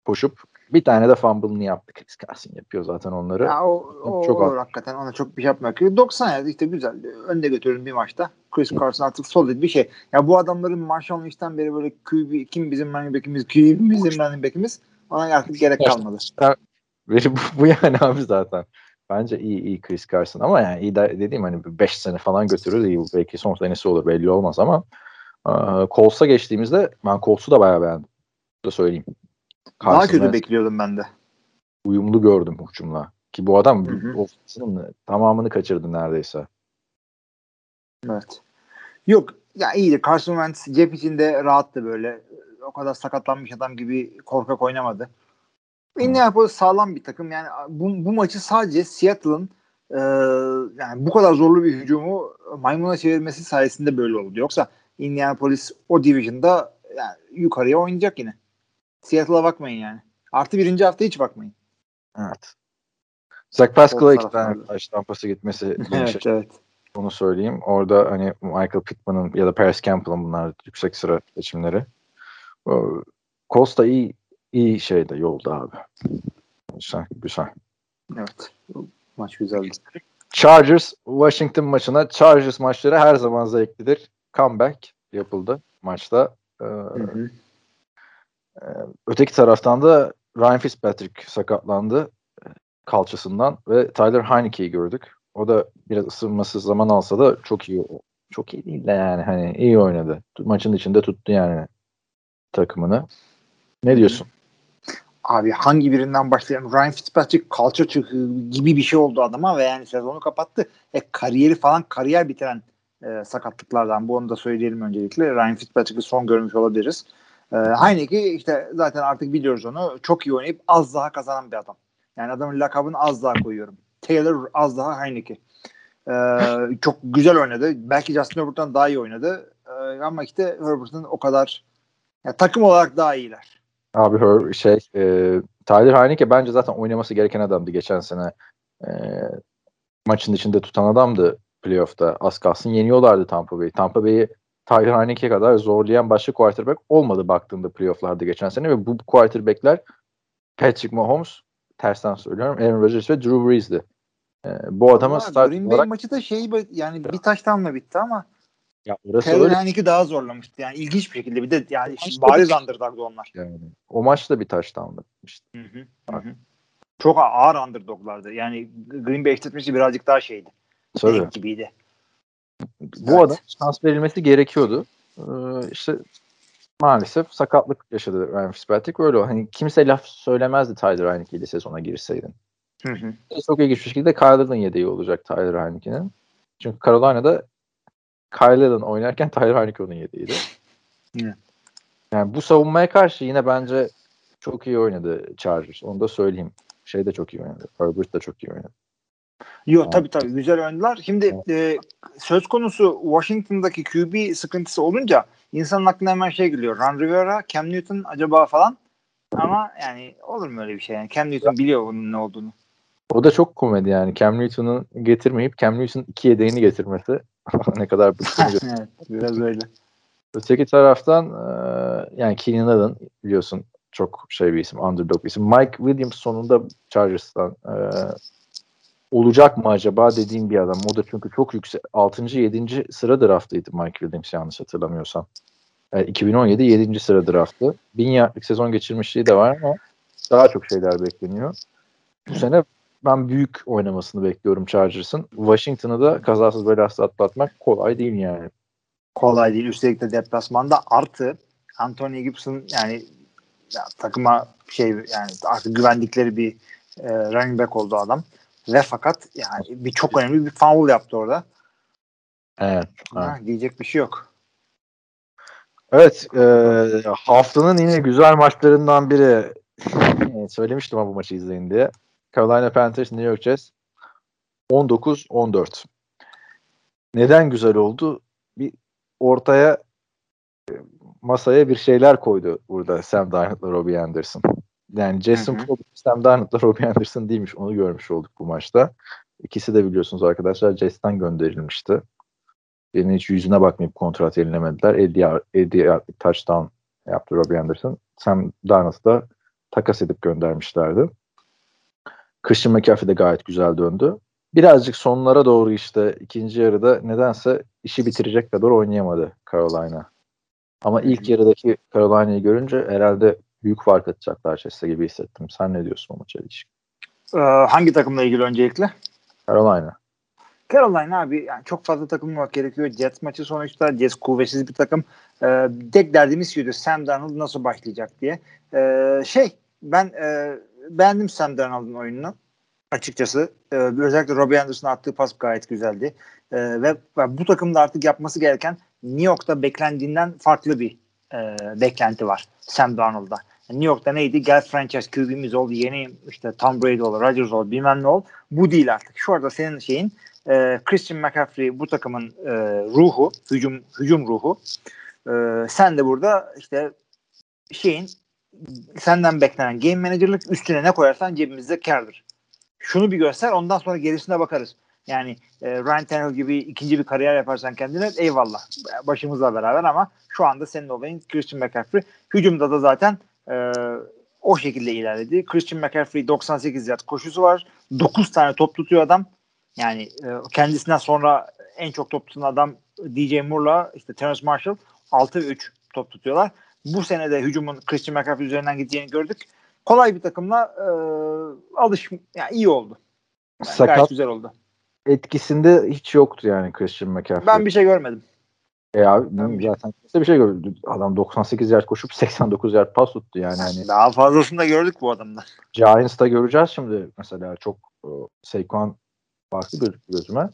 koşup bir tane de fumble'ını yaptık. Chris Carson yapıyor zaten onları. Ya o hakikaten ona çok bir şey yapmıyor. 90 yerde güzel. Önde götürün bir maçta. Chris Carson artık solid bir şey. Ya bu adamların Marshall Lynch'ten beri böyle QB, kim bizim running back'imiz, kim bizim running back'imiz ona artık gerek kalmadı. Bu yani abi zaten. Bence iyi Chris Carson ama yani iyi dediğim hani 5 sene falan götürür iyi. Belki son senesi olur belli olmaz ama Colts'a geçtiğimizde ben Colts'u da bayağı beğendim. Da söyleyeyim. Karşısına daha kötü bekliyordum ben de. Uyumlu gördüm uçumla. Ki bu adam ofisinin tamamını kaçırdı neredeyse. Evet. Yok ya iyiydi. Carson Wentz cep içinde rahattı böyle. O kadar sakatlanmış adam gibi korkak oynamadı. Indianapolis sağlam bir takım. Yani bu maçı sadece Seattle'ın yani bu kadar zorlu bir hücumu maymuna çevirmesi sayesinde böyle oldu. Yoksa Indianapolis o division'da yani yukarıya oynayacak yine. Seattle'a bakmayın yani. Artı 1. hafta hiç bakmayın. Evet. Zach Pascal'a 2 tane taş tampası gitmesi. evet. Onu söyleyeyim. Orada hani Michael Pittman'ın ya da Paris Campbell'ın bunlar yüksek sıra seçimleri. Costa iyi şeyde yolda abi. Güzel. Evet. Maç güzeldi. Chargers Washington maçına. Chargers maçları her zaman zevklidir. Comeback yapıldı maçta. Hı. Öteki taraftan da Ryan Fitzpatrick sakatlandı kalçasından ve Tyler Heineke'yi gördük. O da biraz ısınması zaman alsa da çok iyi. Çok iyi değil de yani hani iyi oynadı. Maçın içinde tuttu yani takımını. Ne diyorsun? Abi hangi birinden başlayalım? Ryan Fitzpatrick kalça çöküğü gibi bir şey oldu adama ve yani sezonu kapattı. Kariyer bitiren sakatlıklardan bu onu da söyleyelim öncelikle. Ryan Fitzpatrick'i son görmüş olabiliriz. Heineke zaten artık biliyoruz onu. Çok iyi oynayıp az daha kazanan bir adam. Yani adamın lakabını az daha koyuyorum. Taylor az daha Heineke. Çok güzel oynadı. Belki Justin Herbert'tan daha iyi oynadı. Ama Herbert'ın o kadar yani takım olarak daha iyiler. Abi Tyler Heineke bence zaten oynaması gereken adamdı. Geçen sene maçın içinde tutan adamdı playoff'ta. Az kalsın yeniyorlardı Tampa Bay'i. Tampa Bay'i Tyler Heineke'ye kadar zorlayan başka quarterback olmadı baktığımda playoff'larda geçen sene ve bu quarterback'ler Patrick Mahomes, tersten söylüyorum, Aaron Rodgers ve Drew Brees'di. Bu adama start Green Bay olarak maçı da bir taştanla bitti ama Tyler Heineke daha zorlamıştı. Yani ilginç bir şekilde bir de bariz underdog'du onlar. Yani, o maç da bir taştanla bitmişti. Hı. çok ağır underdoglardı. Yani Green Bay eşleşmesi birazcık daha şeydi. Tabii. Gibiydi. Bu evet. Adam şans verilmesi gerekiyordu. İşte maalesef sakatlık yaşadı Ryan Fitzpatrick. Öyle o. Hani kimse laf söylemezdi Tyler Heineke'yle sezona girseydin. Hı. Çok ilginç bir şekilde Kyler'ın yedeği olacak Tyler Heineke'nin. Çünkü Carolina'da Kyler'ın oynarken Tyler Heineke onun yedeğiydi. Hı. Yani bu savunmaya karşı yine bence çok iyi oynadı Chargers. Onu da söyleyeyim. Şey de çok iyi oynadı. Herbert de çok iyi oynadı. Yok tabii güzel oynadılar. Şimdi söz konusu Washington'daki QB sıkıntısı olunca insanın aklına hemen şey geliyor. Ron Rivera, Cam Newton acaba falan. Ama yani olur mu öyle bir şey? Yani Cam Newton biliyor onun ne olduğunu. O da çok komedi yani. Cam Newton'u getirmeyip Cam Newton'un iki yedeğini getirmesi ne kadar bıktırıcı. Evet, biraz öyle. Öteki taraftan yani Keenan Allen biliyorsun çok şey bir isim, underdog bir isim. Mike Williams sonunda Chargers'tan olacak mı acaba dediğim bir adam. O da çünkü çok yüksek. 6. 7. sıra draftıydı Mike Williams yanlış hatırlamıyorsam. Yani 2017 7. sıra draftı. 1000 yardlık sezon geçirmişliği de var ama daha çok şeyler bekleniyor. Bu sene ben büyük oynamasını bekliyorum Chargers'ın. Washington'ı da kazasız belasız atlatmak kolay değil yani. Kolay değil. Üstelik de deplasmanda artı Anthony Gibson yani ya, takıma şey yani artık güvendikleri bir running back oldu adam. Ve fakat yani bir çok önemli bir foul yaptı orada. Evet. Ha, diyecek bir şey yok. Evet. Haftanın yine güzel maçlarından biri. Söylemiştim ama bu maçı izleyin diye. Carolina Panthers New York Jets 19-14. Neden güzel oldu? Bir ortaya masaya bir şeyler koydu burada Sam Darnold'la Robbie Anderson. Yani Jason Probe, Sam Darnold'la Robbie Anderson değilmiş. Onu görmüş olduk bu maçta. İkisi de biliyorsunuz arkadaşlar Jets'ten gönderilmişti. Birinin hiç yüzüne bakmayıp kontrat yenilemediler. 50 touchdown yaptı Robbie Anderson. Sam Darnold'u da takas edip göndermişlerdi. Christian McCaffrey de gayet güzel döndü. Birazcık sonlara doğru işte ikinci yarıda nedense işi bitirecek kadar oynayamadı Carolina. Ama ilk yarıdaki Carolina'yı görünce herhalde büyük fark atacaklar Chester gibi hissettim. Sen ne diyorsun o maça ilişkin? Hangi takımla ilgili öncelikle? Carolina. Carolina abi yani çok fazla takımlamak gerekiyor. Jets maçı sonuçta. Jets kuvvetsiz bir takım. Tek derdimiz şuydu. Sam Darnold nasıl başlayacak diye. Ben beğendim Sam Darnold'un oyununu. Açıkçası özellikle Robbie Anderson'ın attığı pas gayet güzeldi. Ve bu takımda artık yapması gereken New York'ta beklendiğinden farklı bir beklenti var Sam Darnold'da. Yani New York'ta neydi? Gel franchise QB'miz ol, yeni işte Tom Brady ol, Rodgers ol, bilmem ne ol. Bu değil artık. Şu arada senin şeyin Christian McCaffrey bu takımın ruhu, hücum ruhu. Sen de burada işte şeyin senden beklenen game manager'lık üstüne ne koyarsan cebimizde kârdır. Şunu bir göster ondan sonra gerisine bakarız. Yani Ryan Tannehill gibi ikinci bir kariyer yaparsan kendine eyvallah başımızla beraber ama şu anda senin olayın Christian McCaffrey. Hücumda da zaten o şekilde ilerledi. Christian McCaffrey 98 yard koşusu var. 9 tane top tutuyor adam. Yani kendisinden sonra en çok top tutan adam DJ Moore'la işte Terrence Marshall 6 ve 3 top tutuyorlar. Bu sene de hücumun Christian McCaffrey üzerinden gideceğini gördük. Kolay bir takımla yani iyi oldu. Yani sakat gayet güzel oldu. Etkisinde hiç yoktu yani Christian McCaffrey. Ben bir şey görmedim. Abi zaten kimse bir şey görmedim. Adam 98 yard koşup 89 yard pas tuttu yani. Hani daha fazlasını da gördük bu adamdan. Giants'ta göreceğiz şimdi mesela çok Saquon farklı gözüktü gözüme.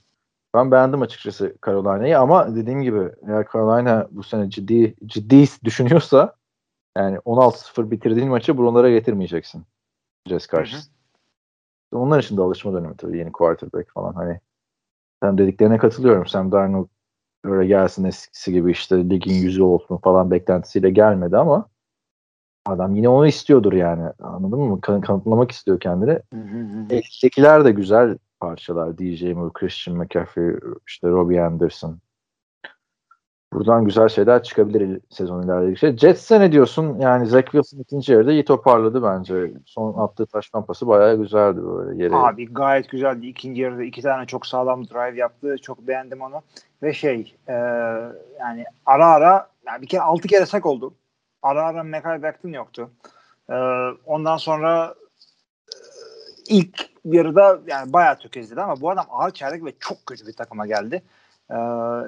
Ben beğendim açıkçası Carolina'yı ama dediğim gibi eğer Carolina bu sene ciddi düşünüyorsa yani 16-0 bitirdiğin maçı buralara getirmeyeceksin. Jazz karşısında. Onlar için de alışma dönemi tabii yeni quarterback falan hani. Sen dediklerine katılıyorum. Sam Darnold öyle gelsin eskisi gibi işte ligin yüzü olsun falan beklentisiyle gelmedi ama adam yine onu istiyordur yani. Anladın mı? Kanıtlamak istiyor kendini. Ektekiler de güzel parçalar. DJ Moore, Christian McCaffrey, işte Robbie Anderson. Buradan güzel şeyler çıkabilir sezon ilerledikçe. Jets'e ne diyorsun? Yani Zach Wilson ikinci yarıda iyi toparladı bence. Son attığı touchdown pası bayağı güzeldi böyle yere. Abi gayet güzeldi. İkinci yarıda iki tane çok sağlam drive yaptı. Çok beğendim onu. Ve yani ara yani bir kere 6 kere sack oldu. Ara McCall Beckton yoktu. Ondan sonra ilk yarıda yani bayağı tökezledi ama bu adam ağır çeyrek ve çok kötü bir takıma geldi.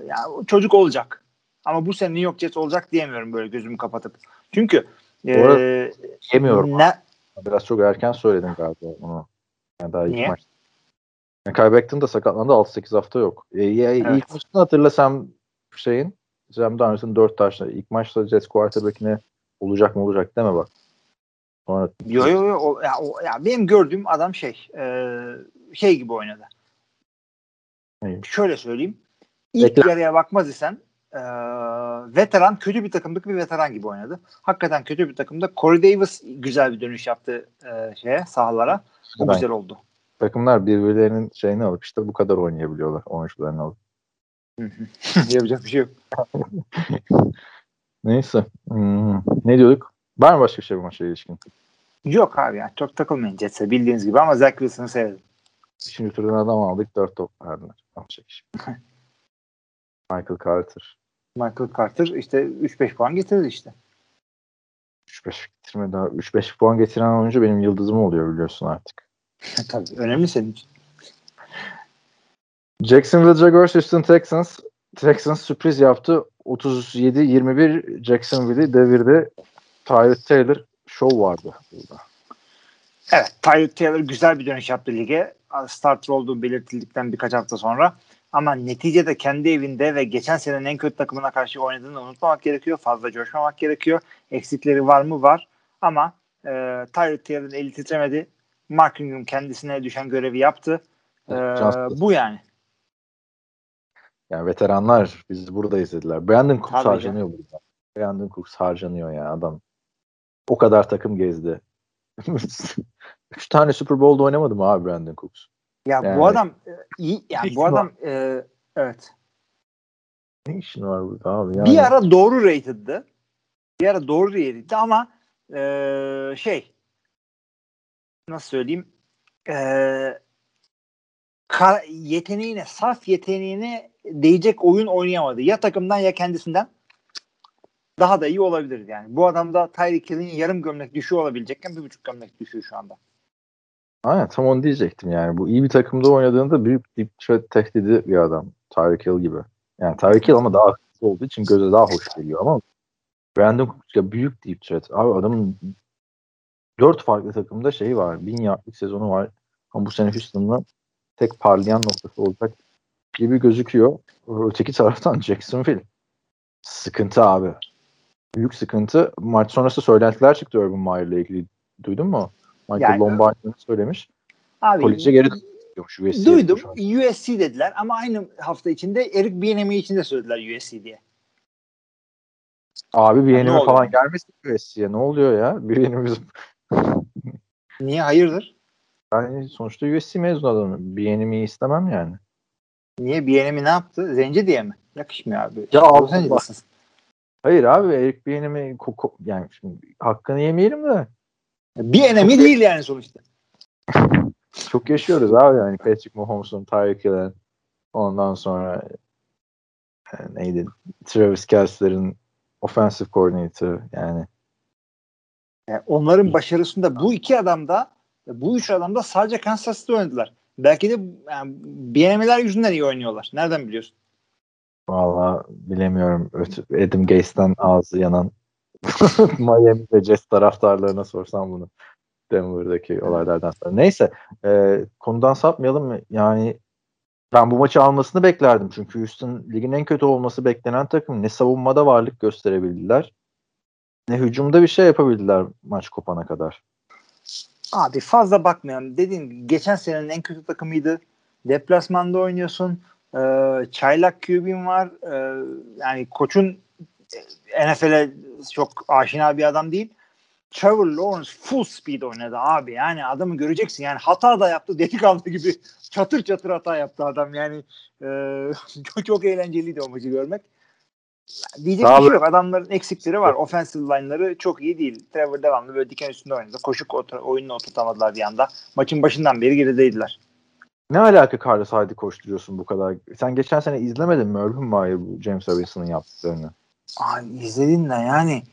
Yani çocuk olacak. Ama bu sene New York Jets olacak diyemiyorum böyle gözümü kapatıp. Çünkü diyemiyorum. Biraz çok erken söyledim galiba onu. Yani daha ilk maç. Yani kaybettim de sakatlandı 6-8 hafta yok. İlk maçını hatırlasam şeyin Cem Daniels'ın 4 taşla ilk maçta Jets quarterback'ine olacak mı olacak deme bak. Sonra... Yo, benim gördüğüm adam şey gibi oynadı. İyi. Şöyle söyleyeyim. İlk yarıya bakmaz isen veteran kötü bir takımdaki bir veteran gibi oynadı. Hakikaten kötü bir takımda. Corey Davis güzel bir dönüş yaptı sahalara. O güzel oldu. Takımlar birbirlerinin şeyini alıp işte bu kadar oynayabiliyorlar. Oyuncularını alıp. Yapacak bir şey yok. Neyse. Ne diyorduk? Var mı başka şey bu maça ilişkin? Yok abi ya. Çok takılmayın Jets'e bildiğiniz gibi ama Zach Wilson'ı sevdim. Şimdi turdan adam aldık. 4 top verdiler. Michael Carter işte 3-5 puan getirdi işte. 3-5 getirmedi abi. 3-5 puan getiren oyuncu benim yıldızım oluyor biliyorsun artık. Tabii. Önemli senin için. Jacksonville Jaguars, Houston Texans. Texans sürpriz yaptı. 37-21 Jacksonville'i devirdi. Tyrod Taylor show vardı burada. Evet, Tyrod Taylor güzel bir dönüş yaptı lige. Starter olduğu belirtildikten birkaç hafta sonra. Ama neticede kendi evinde ve geçen senenin en kötü takımına karşı oynadığını unutmamak gerekiyor. Fazla coşmamak gerekiyor. Eksikleri var mı? Var. Ama Tyrod Taylor'ın eli titremedi. Mark Ingram kendisine düşen görevi yaptı. Bu yani. Yani veteranlar biz buradayız dediler. Brandon Cooks harcanıyor burada. Brandon Cooks harcanıyor ya adam. O kadar takım gezdi. 3 tane Super Bowl'da oynamadı mı abi Brandon Cooks? Ya yani, bu adam iyi. Yani bu adam evet. Ne işin var burada abi? Yani. Bir ara doğru rated'dı ama nasıl söyleyeyim? Saf yeteneğine değecek oyun oynayamadı. Ya takımdan ya kendisinden daha da iyi olabilirdi yani. Bu adamda Tyreek Hill'in yarım gömlek düşüğü olabilecekken 1,5 gömlek düşüğü şu anda. Aynen tam onu diyecektim yani. Bu iyi bir takımda oynadığında büyük bir tehdidi bir adam. Tyreek Hill gibi. Yani Tyreek Hill ama daha hızlı olduğu için göze daha hoş geliyor ama Brandon Cooks'a büyük deep threat. Abi adamın 4 farklı takımda şeyi var. 1000 yardlık sezonu var. Ama bu sene Houston'da tek parlayan noktası olacak gibi gözüküyor. Öteki taraftan Jacksonville. Sıkıntı abi. Büyük sıkıntı. Maç sonrası söylentiler çıktı Urban Meyer'le ilgili. Duydun mu? Michael yani, Lombardi'nin söylemiş. Koleje geri dönüyormuş. Duydum. USC dediler ama aynı hafta içinde Eric Bieniemy için de söylediler USC diye. Abi Bieniemy falan gelmesin USC'ye. Ne oluyor ya? Bieniemy bizim. Niye? Hayırdır? Yani sonuçta USC mezun adamım. Bieniemy'yi istemem yani. Niye? Bieniemy ne yaptı? Zenci diye mi? Yakışmıyor abi. Ya abi hayır abi Eric Bieniemy yani şimdi hakkını yemeyelim de. Bieniemy değil yani sonuçta. Çok yaşıyoruz abi yani Patrick Mahomes'un, Tyreek Hill'in ondan sonra neydi? Travis Kelce'lerin offensive coordinator yani. Onların başarısında bu iki adamda bu üç adamda sadece Kansas City'de oynadılar. Belki de yani, Bieniemy'ler yüzünden iyi oynuyorlar. Nereden biliyorsun? Vallahi bilemiyorum. Adam Gase'den ağzı yanan Miami ve Jets taraftarlarına sorsam bunu Denver'daki olaylardan sonra. Neyse konudan sapmayalım mı? Yani ben bu maçı almasını beklerdim. Çünkü Houston ligin en kötü olması beklenen takım. Ne savunmada varlık gösterebildiler ne hücumda bir şey yapabildiler maç kopana kadar. Abi fazla bakmayalım. Dediğim gibi geçen senenin en kötü takımıydı. Deplasmanda oynuyorsun. Çaylak QB'in var. Yani koçun NFL'e çok aşina bir adam değil. Trevor Lawrence full speed oynadı abi. Yani adamı göreceksin. Yani hata da yaptı. Delikanlı gibi çatır çatır hata yaptı adam. Yani çok eğlenceliydi o maçı görmek. Diyecek bir şey yok. Adamların eksikleri var. Offensive line'ları çok iyi değil. Trevor devamlı böyle diken üstünde oynadı. Koşuk oyununu oturtamadılar bir anda. Maçın başından beri gerideydiler. Ne alaka Carlos Hyde'i koşturuyorsun bu kadar? Sen geçen sene izlemedin mi? Urban Meyer bu James Robinson'ın yaptıklarını. Ay izledin de yani.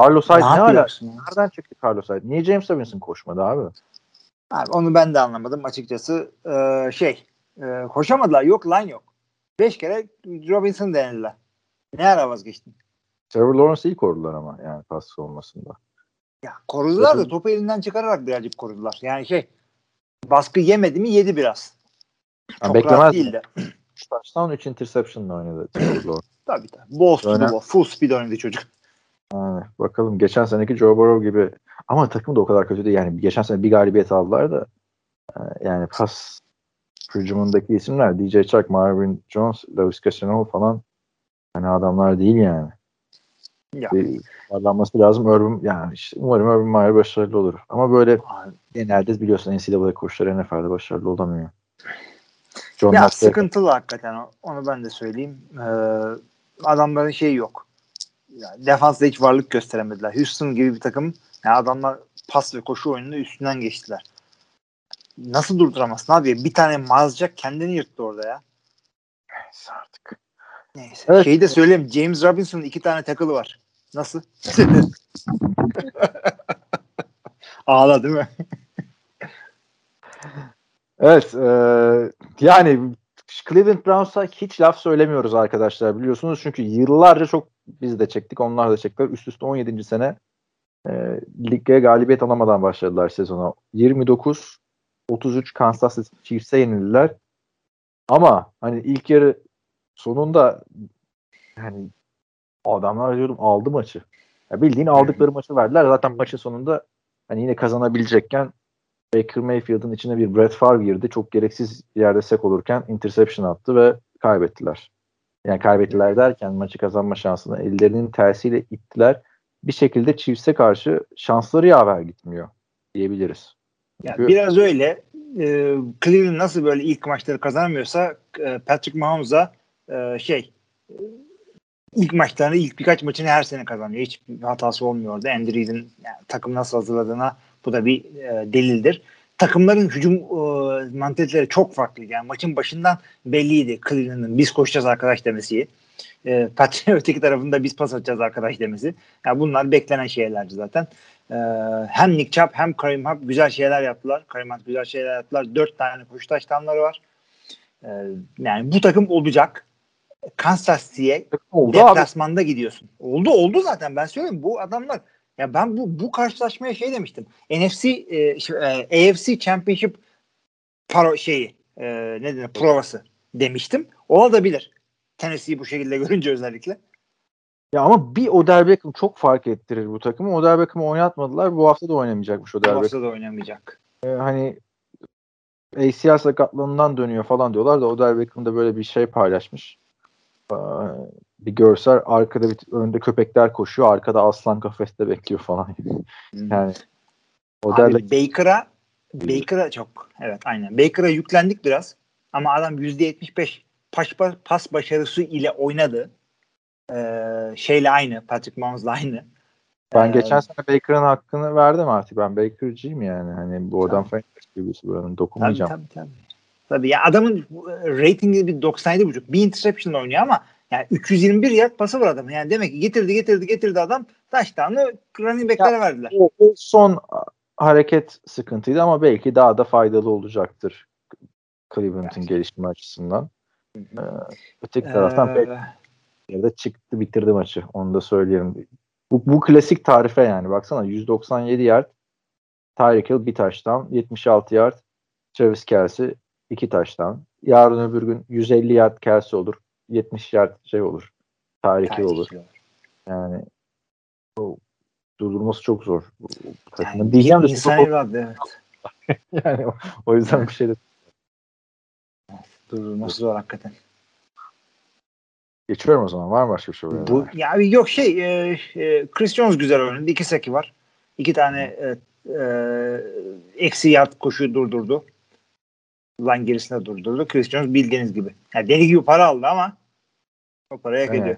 Carlos Hyde ne alaka? Nereden çıktı Carlos Hyde? Niye James Robinson koşmadı abi? Abi onu ben de anlamadım açıkçası. Koşamadılar. Yok lan yok. 5 kere Robinson denediler. Ne ara vazgeçtin? Trevor Lawrence'ı iyi korudular ama yani pas olmasında. Ya korudular da topu elinden çıkararak birazcık korudular. Yani baskı yemedi mi yedi biraz. Çok rahat değildi. 3 taştan 3 interception'la oynadı Trevor Lawrence. Tabii. Full speed oynadı çocuk. Yani, bakalım geçen seneki Joe Burrow gibi ama takım da o kadar kötü değil. Yani geçen sene bir galibiyet aldılar da yani pas hücumundaki isimler DJ Chuck, Marvin Jones, Lewis Casanova falan yani adamlar değil yani. Ya. Parlanması lazım. Umarım Urban Meyer başarılı olur. Ama böyle genelde biliyorsun NCAA koçları NFL'de başarılı olamıyor. Ya sıkıntılı hakikaten. Onu ben de söyleyeyim. Adamların yok. Yani defansta hiç varlık gösteremediler. Houston gibi bir takım. Yani adamlar pas ve koşu oyununu üstünden geçtiler. Nasıl durduramazsın abi? Bir tane Miles Jack kendini yırttı orada ya. Neyse artık. Neyse. Evet. Şeyi de söyleyeyim. James Robinson'ın 2 tane tackle'ı var. Nasıl? Ağla değil mi? Evet. Yani Cleveland Browns'a hiç laf söylemiyoruz arkadaşlar biliyorsunuz. Çünkü yıllarca biz de çektik. Onlar da çektiler. Üst üste 17. sene ligde galibiyet alamadan başladılar sezona. 29-33 Kansas City Chiefs'e yenildiler. Ama hani ilk yarı sonunda yani adamlar diyordum aldı maçı. Ya bildiğin aldıkları maçı verdiler. Zaten maçın sonunda hani yine kazanabilecekken Baker Mayfield'ın içine bir Brett Favre girdi. Çok gereksiz yerde sek olurken interception attı ve kaybettiler. Yani kaybettiler derken maçı kazanma şansını ellerinin tersiyle ittiler. Bir şekilde Chiefs'e karşı şansları yaver gitmiyor diyebiliriz. Ya biraz öyle. Cleveland nasıl böyle ilk maçları kazanmıyorsa Patrick Mahomes'a ilk maçlarını, ilk birkaç maçını her sene kazanıyor. Hiç hatası olmuyordu. Andy Reid'in takım nasıl hazırladığına bu da bir delildir. Takımların hücum mantaliteleri çok farklı. Yani maçın başından belliydi Cleveland'ın biz koşacağız arkadaş demesi. Patrick'in öteki tarafında biz pas atacağız arkadaş demesi. Yani bunlar beklenen şeylerdi zaten. Hem Nick Chubb hem Kareem Hunt güzel şeyler yaptılar. 4 tane koşu taştanları var. Yani bu takım olacak. Kansas City'ye deplasmanda gidiyorsun. Oldu zaten ben söyleyeyim. Bu adamlar ya ben bu karşılaşmaya demiştim. AFC Championship provası demiştim. Ola da bilir. Tennessee'yi bu şekilde görünce özellikle. Ya ama bir Odell Beckham çok fark ettirir bu takımı. Odell Beckham'ı oynatmadılar. Bu hafta da oynamayacakmış Odell Beckham. Bu hafta da oynamayacak. Hani ACL sakatlığından dönüyor falan diyorlar da Odell Beckham da böyle bir paylaşmış. Bir görsel arkada önde köpekler koşuyor. Arkada aslan kafeste bekliyor falan. Yani Odell Baker'a çok Baker'a yüklendik biraz. Ama adam %75 pas başarısı ile oynadı. Şeyle aynı. Patrick Mahomes'la aynı. Ben geçen sene Baker'ın hakkını verdim artık. Ben Baker'cıyım yani. Hani bu adam falan gibisi buranın dokunmayacağım. Tabii ya adamın ratingi bir 97.5. Bir interception oynuyor ama yani 321 yard pası var adamın. Yani demek ki getirdi adam. Taştanlı running back'lere verdiler. O son hareket sıkıntıydı ama belki daha da faydalı olacaktır Cleveland'ın gelişimi açısından. Öteki taraftan yerde çıktı bitirdi maçı. Onu da söyleyelim. Bu klasik tarife yani. Baksana 197 yard Tyreek Hill bir taştan, 76 yard Travis Kelce 2 taştan. Yarın öbür gün 150 yard Kelce olur. 70 yard olur. Tyreek Hill olur. Yani o durdurması çok zor. Yani diyeceğim de insan evladı yani o yüzden bir şey de durdurması zor hakikaten. Geçiyorum o zaman. Var mı başka bir şey? Chris Jones güzel oynadı. 2 seki var. 2 tane eksi yard koşuyu durdurdu. Lan gerisine durdurdu. Chris Jones bildiğiniz gibi. Yani deli gibi para aldı ama o paraya hak ediyor.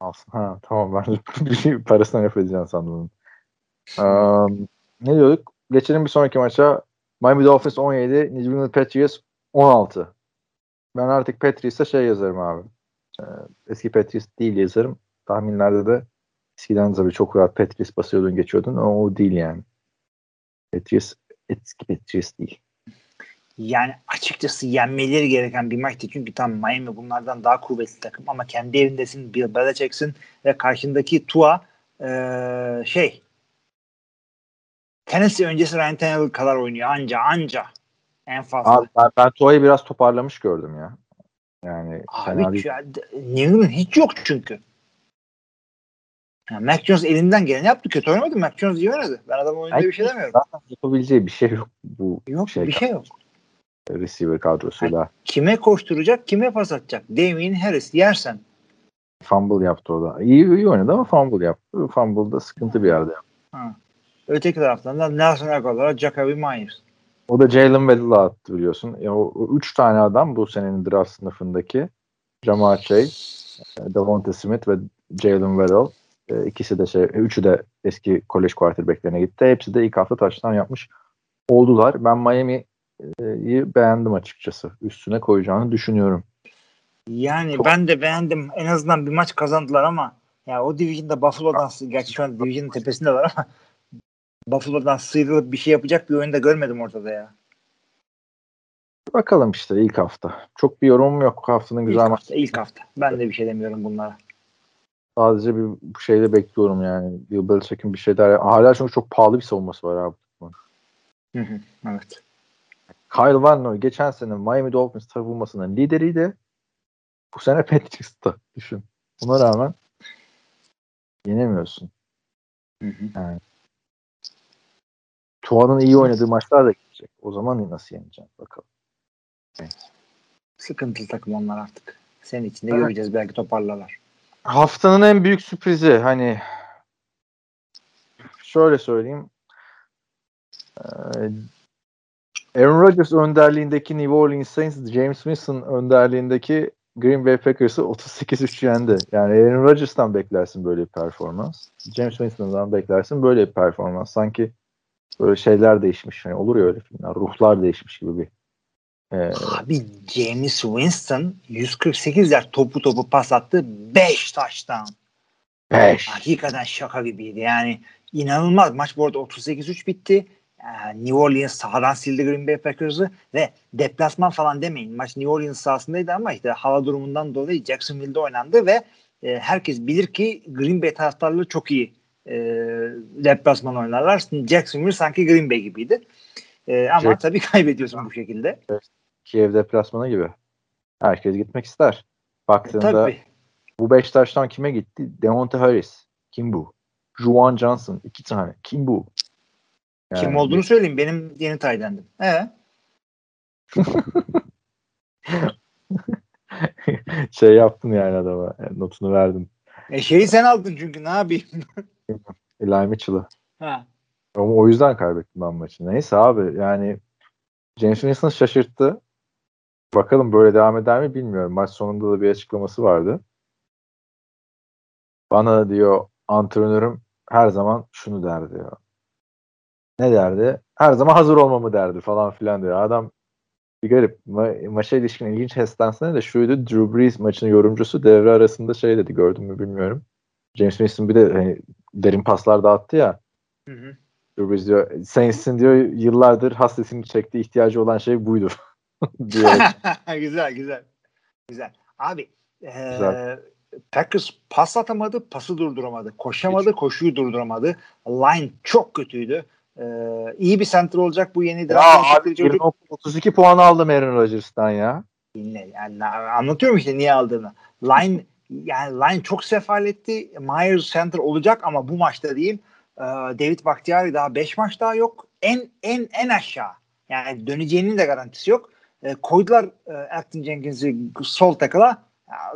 Aslında tamam ben parasına laf edeceğim sandım. Ne diyorduk? Geçelim bir sonraki maça. Miami Dolphins 17, New England Patriots 16. Ben artık Patriots'a yazarım abi. Eski Patriots değil yazarım. Tahminlerde de eskiden tabii çok rahat Patriots basıyordun geçiyordun. O değil yani. Patriots eski Patriots değil. Yani açıkçası yenmeleri gereken bir maçtı. Çünkü tam Miami bunlardan daha kuvvetli takım ama kendi evindesin, Bill Belichick'sin ve karşındaki Tua Tennessee öncesi Ryan Tannehill kadar oynuyor. Anca. En fazla. Abi, ben Tua'yı biraz toparlamış gördüm ya. Yani abi Newton hiç yok çünkü. Yani Mac Jones elinden geleni yaptı. Kötü oynamadı. Mac Jones iyi oynadı. Ben adamın oyunda bir şey demiyorum. Zaten yapabileceği bir şey yok. Yok. Receiver kadrosuyla. Yani kime koşturacak, kime pas atacak? Damien Harris yersen. Fumble yaptı o da. İyi oynadı ama fumble yaptı. Fumble'da sıkıntı bir yerde yaptı. Ha. Öteki taraftan da Nelson Aguilar'a Jacoby Myers. O da Jalen Waddell'a attı biliyorsun. Yani o üç tane adam bu senenin draft sınıfındaki. Ja'Marr Chase, Devonta Smith ve Jalen Waddell. İkisi de üçü de eski kolej quarterback'lerine gitti. Hepsi de ilk hafta taştan yapmış oldular. Ben Miami'yi beğendim açıkçası. Üstüne koyacağını düşünüyorum. Yani ben de beğendim. En azından bir maç kazandılar ama ya o division'da Buffalo'dan gerçi şu an division'ın tepesinde var ama Buffalo'dan sıyrılıp bir şey yapacak bir oyunu da görmedim ortada ya. Bakalım işte ilk hafta. Çok bir yorumum yok haftanın güzel maçı. İlk hafta. Ben de bir şey demiyorum bunlara. Sadece bir şeyde bekliyorum yani. Bill Belichick'in bir şeyler. Hala çünkü çok pahalı bir savunması var abi. Evet. Kyle Van Noy geçen sene Miami Dolphins savunmasının lideriydi. Bu sene Patriots'ta. Düşün. Buna rağmen yenemiyorsun. Yani. Tua'nın iyi oynadığı maçlar da gidecek. O zaman nasıl yeneceğim? Bakalım. Evet. Sıkıntılı takım onlar artık. Senin içinde göreceğiz. Belki toparlarlar. Haftanın en büyük sürprizi hani şöyle söyleyeyim, Aaron Rodgers önderliğindeki New Orleans Saints, James Winston önderliğindeki Green Bay Packers'ı 38-3 yendi. Yani Aaron Rodgers'tan beklersin böyle bir performans. James Winston'dan beklersin böyle bir performans. Sanki böyle şeyler değişmiş. Yani olur ya öyle filmler. Ruhlar değişmiş gibi bir. Abi James Winston 148'ler topu pas attı. 5 taştan. 5. Hakikaten şaka gibiydi. Yani inanılmaz. Maç bu arada 38-3 bitti. New Orleans sahadan sildi Green Bay Packers'ı ve deplasman falan demeyin. Maç New Orleans sahasındaydı ama işte hava durumundan dolayı Jacksonville'de oynandı ve herkes bilir ki Green Bay taraftarları çok iyi deplasman oynarlar. Jacksonville sanki Green Bay gibiydi. Ama tabii kaybediyorsun bu şekilde. Kiev deplasmanı gibi. Herkes gitmek ister. Baktığında bu Beşiktaş'tan kime gitti? Deonta Harris. Kim bu? Juwan Johnson. 2 tane. Kim bu? Yani kim olduğunu söyleyeyim. Benim yeni taydendim. Şey yaptın yani adama. Notunu verdin. Şeyi sen aldın çünkü. Ne yapayım? Eli Mitchell'ı. Ama o yüzden kaybettim ben maçı. Neyse abi yani James Winston şaşırttı. Bakalım böyle devam eder mi bilmiyorum. Maç sonunda da bir açıklaması vardı. Bana diyor antrenörüm her zaman şunu der diyor. Ne derdi? Her zaman hazır olmamı derdi falan filan diyor. Adam bir garip. Maça ilişkin ilginç hestansına da şuydu. Drew Brees maçının yorumcusu devre arasında şey dedi, gördün mü bilmiyorum. James Winston bir de hani derin paslar dağıttı ya. Biz diyor, Saints'in diyor yıllardır hasretini çektiği, ihtiyacı olan şey buydu. Güzel. Abi güzel. Packers pas atamadı, pası durduramadı. Koşamadı, koşuyu durduramadı. Line çok kötüydü. İyi bir center olacak bu yeni draft. 32 puan aldım Aaron Rodgers'tan ya. Yani, anlatıyorum işte niye aldığını. Line çok sefaletti. Myers center olacak ama bu maçta değil. David Bakhtiari daha 5 maç daha yok. En aşağı. Yani döneceğinin de garantisi yok. Koydular Elton Jenkins'i sol takıla.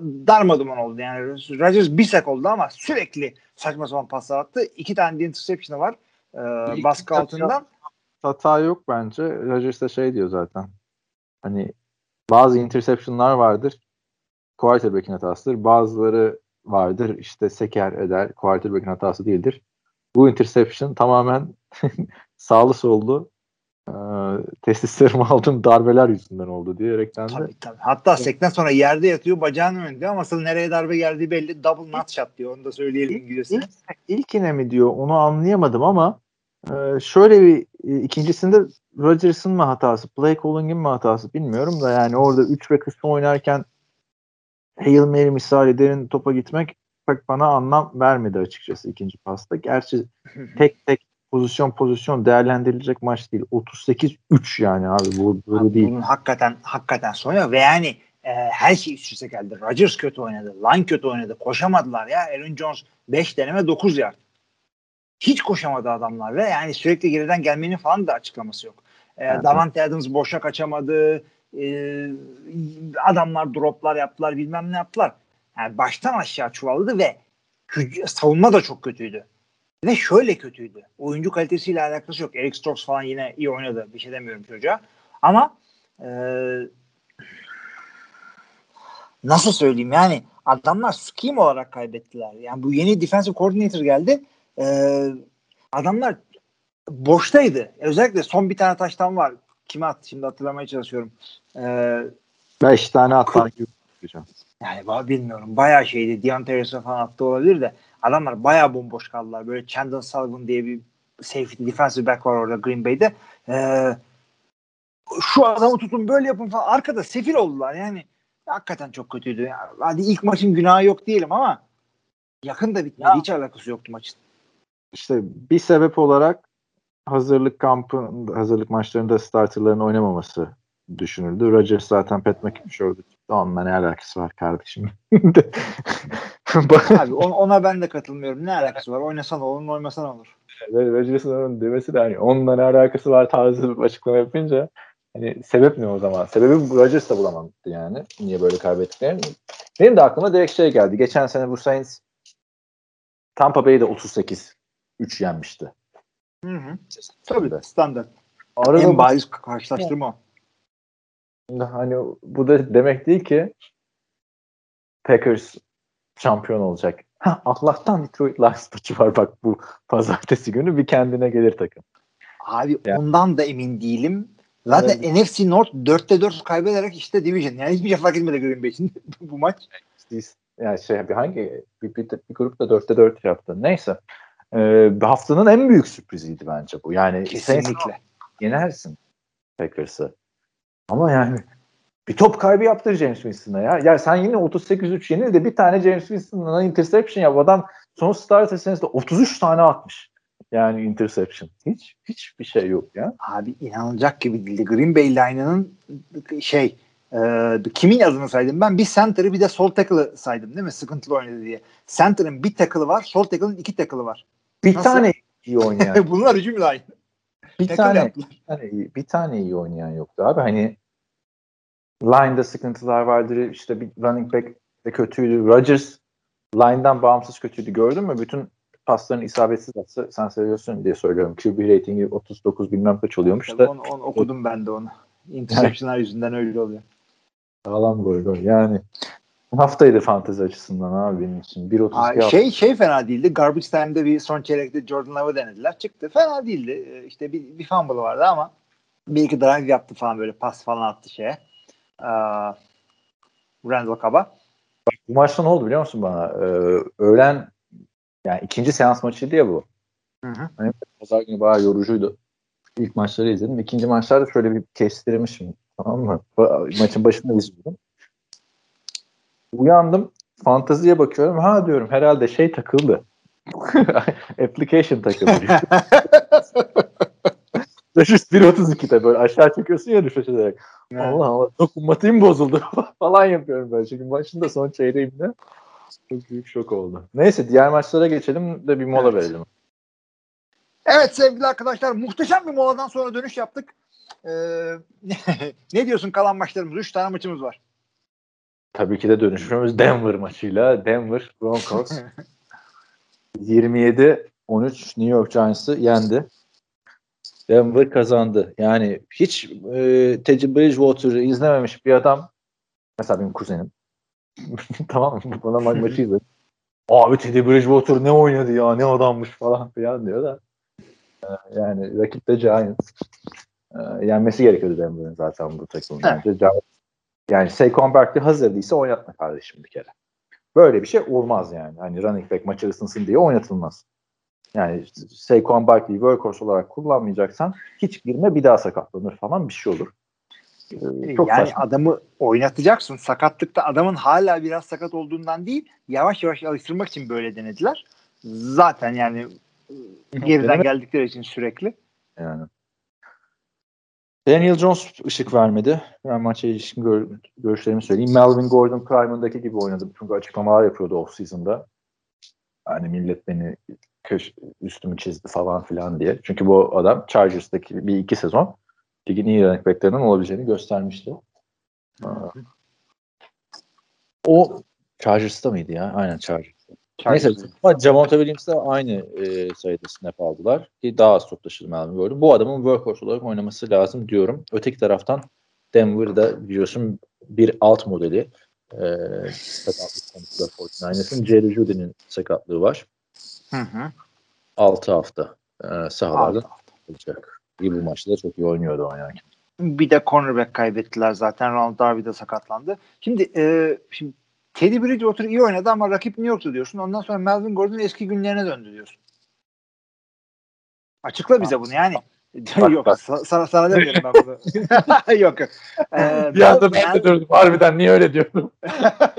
Darmaduman oldu. Yani Rodgers bir sak oldu ama sürekli saçma sapan paslar attı. 2 tane interception'ı var. Baskı altından. Hata yok bence. Rodgers da şey diyor zaten. Hani bazı interception'lar vardır. Quarterback'in hatasıdır. Bazıları vardır. İşte seker eder. Quarterback'in hatası değildir. Bu interception tamamen sağlı sollu testislerimi aldığım darbeler yüzünden oldu diyerekten de. Tabii. Hatta sekten sonra yerde yatıyor, bacağının önünde ama asıl nereye darbe geldiği belli. Double nut shot diyor. Onu da söyleyelim İngilizcesine. İlkine mi diyor onu anlayamadım ama şöyle bir ikincisinde Rodgers'ın mı hatası, play calling'in mi hatası bilmiyorum da yani orada 3 ve kısa oynarken Hail Mary misali derin topa gitmek pek bana anlam vermedi açıkçası ikinci pasta. Gerçi tek tek pozisyon değerlendirilecek maç değil. 38-3 yani abi bu değil. Bunun hakikaten sonra ve yani her şey üst üste geldi. Rodgers kötü oynadı. Line kötü oynadı. Koşamadılar ya. Aaron Jones 5 deneme 9 yard. Hiç koşamadı adamlar ve yani sürekli geriden gelmenin falan da açıklaması yok. Evet. Davante Adams boşa kaçamadı. Adamlar droplar yaptılar, bilmem ne yaptılar. Yani baştan aşağı çuvalladı ve savunma da çok kötüydü. Ve şöyle kötüydü. Oyuncu kalitesiyle alakası yok. Eric Stokes falan yine iyi oynadı. Bir şey demiyorum çocuğa. Ama nasıl söyleyeyim yani adamlar scheme olarak kaybettiler. Yani bu yeni defensive coordinator geldi. Adamlar boştaydı. Özellikle son bir tane taştan var. Kime attı? Şimdi hatırlamaya çalışıyorum. 5 tane atlar gibi. Yani bilmiyorum. Bayağı şeydi. Deontay Harris'e falan attı olabilir de adamlar bayağı bomboş kaldılar. Böyle Chandler Sullivan diye bir safety defensive back var orada Green Bay'de. Şu adamı tutun böyle yapın falan. Arkada sefil oldular. Yani hakikaten çok kötüydü. Yani, hadi ilk maçın günahı yok diyelim ama yakın da bitmedi. Ya. Hiç alakası yoktu maçın. İşte bir sebep olarak hazırlık maçlarında starterların oynamaması düşünüldü. Rodgers zaten petmek etmiş oldu. Onunla ne alakası var kardeşim? Abi ona ben de katılmıyorum. Ne alakası var? Oynasan olur, oynasan olur. Rodgers'ın onun demesi de hani onunla ne alakası var tarzı bir açıklama yapınca hani sebep ne o zaman? Sebebi Rodgers da bulamadı yani. Niye böyle kaybettiklerini? Benim de aklıma direkt şey geldi. Geçen sene bu Saints Tampa Bay'de 38-3 yenmişti. Hı. Tabii de standart. En bariz karşılaştırma. Hani bu da demek değil ki Packers şampiyon olacak. Allah'tan Detroit Lions maçı var bak bu pazartesi günü bir kendine gelir takım. Abi yani. Ondan da emin değilim. Zaten evet. NFC North 4'te 4 kaybederek işte division. Yani hiçbir şey fark etmedi Green Bay için bu maç. Yani hangi bir grupta 4'te 4 yaptı. Neyse. Haftanın en büyük sürpriziydi bence bu. Yani kesinlikle. Yenersin Packers'ı. Ama yani bir top kaybı yaptır James Winston'a ya. Ya sen yine 38-3 yenil de bir tane James Winston'a interception yap. Adam son starter senesinde 33 tane atmış. Yani interception. Hiçbir şey yok ya. Abi inanılacak gibi değildi. Green Bay line'ının kimin adını saydım ben? Bir center'ı bir de sol tackle'ı saydım değil mi? Sıkıntılı oynadı diye. Center'ın bir tackle'ı var. Sol tackle'ın 2 tackle'ı var. Bir nasıl? Tane iyi oynayan. Bunlar hücum line. Bir tane iyi oynayan yoktu abi. Hani line'da sıkıntılar vardır. İşte bir running back de kötüydü. Rodgers line'dan bağımsız kötüydü. Gördün mü? Bütün pasların isabetsiz atsa sen seviyorsun diye söylüyorum. QB ratingi 39 bilmem kaç oluyormuş da. Onu okudum ben de onu. Interception'lar yüzünden öyle oluyor. Sağlam gol. Yani haftaydı fantezi açısından abi benim için. 1.32 şey fena değildi. Garbage Time'de bir son çeyrekte Jordan Love'ı denediler. Çıktı. Fena değildi. İşte bir fumble vardı ama bir iki drive yaptı falan böyle. Pas falan attı şeye. Randall Cobb'a. Bu maçta ne oldu biliyor musun bana? Öğlen yani ikinci seans maçıydı ya bu. Hı. Hani pazar günü bayağı yorucuydu. İlk maçları izledim. İkinci maçlarda şöyle bir kestirmişim. Tamam mı? Maçın başında izledim. Uyandım. Fanteziye bakıyorum. Ha diyorum herhalde takıldı. Application takıldı. Düşüş 1.32'de böyle aşağı çekiyorsun ya düşüş ederek. Evet. Allah dokunmatiğim bozuldu falan yapıyorum böyle. Çünkü maçın da son çeyreğimde çok büyük şok oldu. Neyse diğer maçlara geçelim de bir mola verelim. Evet sevgili arkadaşlar muhteşem bir moladan sonra dönüş yaptık. Ne diyorsun kalan maçlarımız? 3 tane maçımız var. Tabii ki de dönüşümüz Denver maçıyla. Denver Broncos 27-13 New York Giants'ı yendi. Denver kazandı. Yani hiç Teddy Bridgewater'ı izlememiş bir adam. Mesela benim kuzenim. Tamam mı? Bana maçı izledi. Abi Teddy Bridgewater ne oynadı ya? Ne adammış falan filan diyor da. Yani rakip de Giants. Yenmesi gerekiyordu Denver'ın zaten bu takımın. Yani Saquon Barkley hazırdıysa oynatma kardeşim bir kere. Böyle bir şey olmaz yani. Hani running back maçı ısınsın diye oynatılmaz. Yani işte Saquon Barkley'i workhorse olarak kullanmayacaksan hiç girme, bir daha sakatlanır falan bir şey olur. Çok yani saçma. Adamı oynatacaksın. Sakatlıkta adamın hala biraz sakat olduğundan değil, yavaş yavaş alıştırmak için böyle denediler. Zaten yani geriden geldikleri için sürekli. Yani. Daniel Jones ışık vermedi. Ben maça ilişkin görüşlerimi söyleyeyim. Melvin Gordon Prime'ındaki gibi oynadı. Çünkü açıklamalar yapıyordu off-season'da. Hani millet beni üstümü çizdi falan filan diye. Çünkü bu adam Chargers'daki bir iki sezon ligin iyi running back'lerinden olabileceğini göstermişti. O Chargers'ta mıydı ya? Aynen Chargers'ta. Neyse ama Javonte Williams'da aynı sayıda snap aldılar ki daha az toplaşılma alımı gördüm. Bu adamın workhorse olarak oynaması lazım diyorum. Öteki taraftan Denver'da biliyorsun bir alt modeli sakatlık konusunda 49ers'ın Jerry Judy'nin sakatlığı var. Hı. 6 hafta sahalarda olacak. İyi, bu maçta çok iyi oynuyordu o yani. Bir de cornerback kaybettiler zaten. Ronald Darby de sakatlandı. Şimdi Teddy Bridgewater iyi oynadı ama rakip New York'tu diyorsun. Ondan sonra Melvin Gordon eski günlerine döndü diyorsun. Açıkla bize bunu yani. Bak, yok. Sana demiyorum ben bunu. Yok. Bir anda ben de durdum. Harbiden niye öyle diyordum?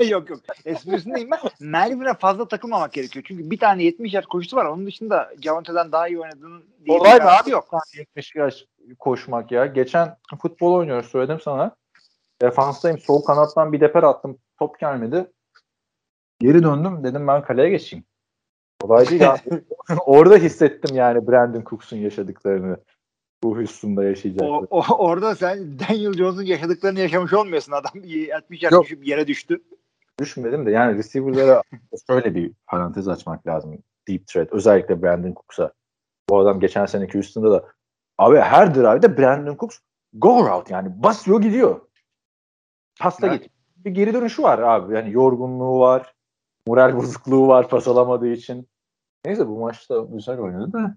Yok. Esprisindeyim ben. Melvin'e fazla takılmamak gerekiyor. Çünkü bir tane 70 yard koşusu var. Onun dışında Javonte'den daha iyi oynadığının olay mı abi? Yok. 70 yard koşmak ya. Geçen futbol oynuyoruz. Söyledim sana. Defanstayım. Sol kanattan bir deper attım. Top gelmedi. Geri döndüm. Dedim ben kaleye geçeyim. Olay değil abi. Orada hissettim yani Brandon Cooks'un yaşadıklarını. Bu Houston'da yaşayacaklar. Orada sen Daniel Jones'un yaşadıklarını yaşamış olmuyorsun. Adam 70 yard düşüp yere düştü. Düşmedim de yani receiver'lara şöyle bir parantez açmak lazım. Deep threat. Özellikle Brandon Cooks'a. Bu adam geçen seneki Houston'da da abi her drive'de Brandon Cooks go route yani basıyor gidiyor. Pasta evet. Git. Bir geri dönüşü var abi. Yani yorgunluğu var. Moral bozukluğu var pas alamadığı için. Neyse bu maçta güzel oynadı da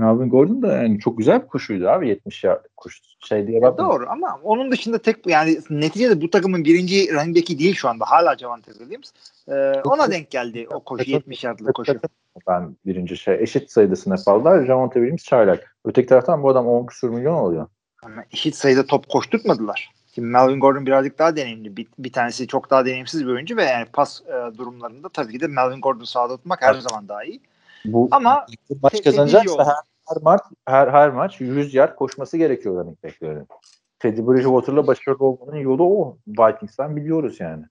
Melvin Gordon da yani çok güzel bir koşuydu abi. 70 yard koşu şey diye bakma. Doğru ama onun dışında tek yani neticede bu takımın birinci running back'i değil şu anda. Hala Javonte Williams. Ona denk geldi o koşu. 70 yardlık koşu. Ben birinci eşit sayıda snap aldılar. Javonte Williams çaylak. Öteki taraftan bu adam 10 küsur milyon oluyor. Ama eşit sayıda top koşturtmadılar. Şimdi Melvin Gordon birazcık daha deneyimli. Bir tanesi çok daha deneyimsiz bir oyuncu ve yani pas durumlarında tabii ki de Melvin Gordon'u sağda tutmak her zaman daha iyi. Bu ama maç kazanacaksa her maç 100 yard koşması gerekiyor running back'lerin. Teddy Bridgewater'la başarılı olmanın yolu o. Vikings'ten biliyoruz yani.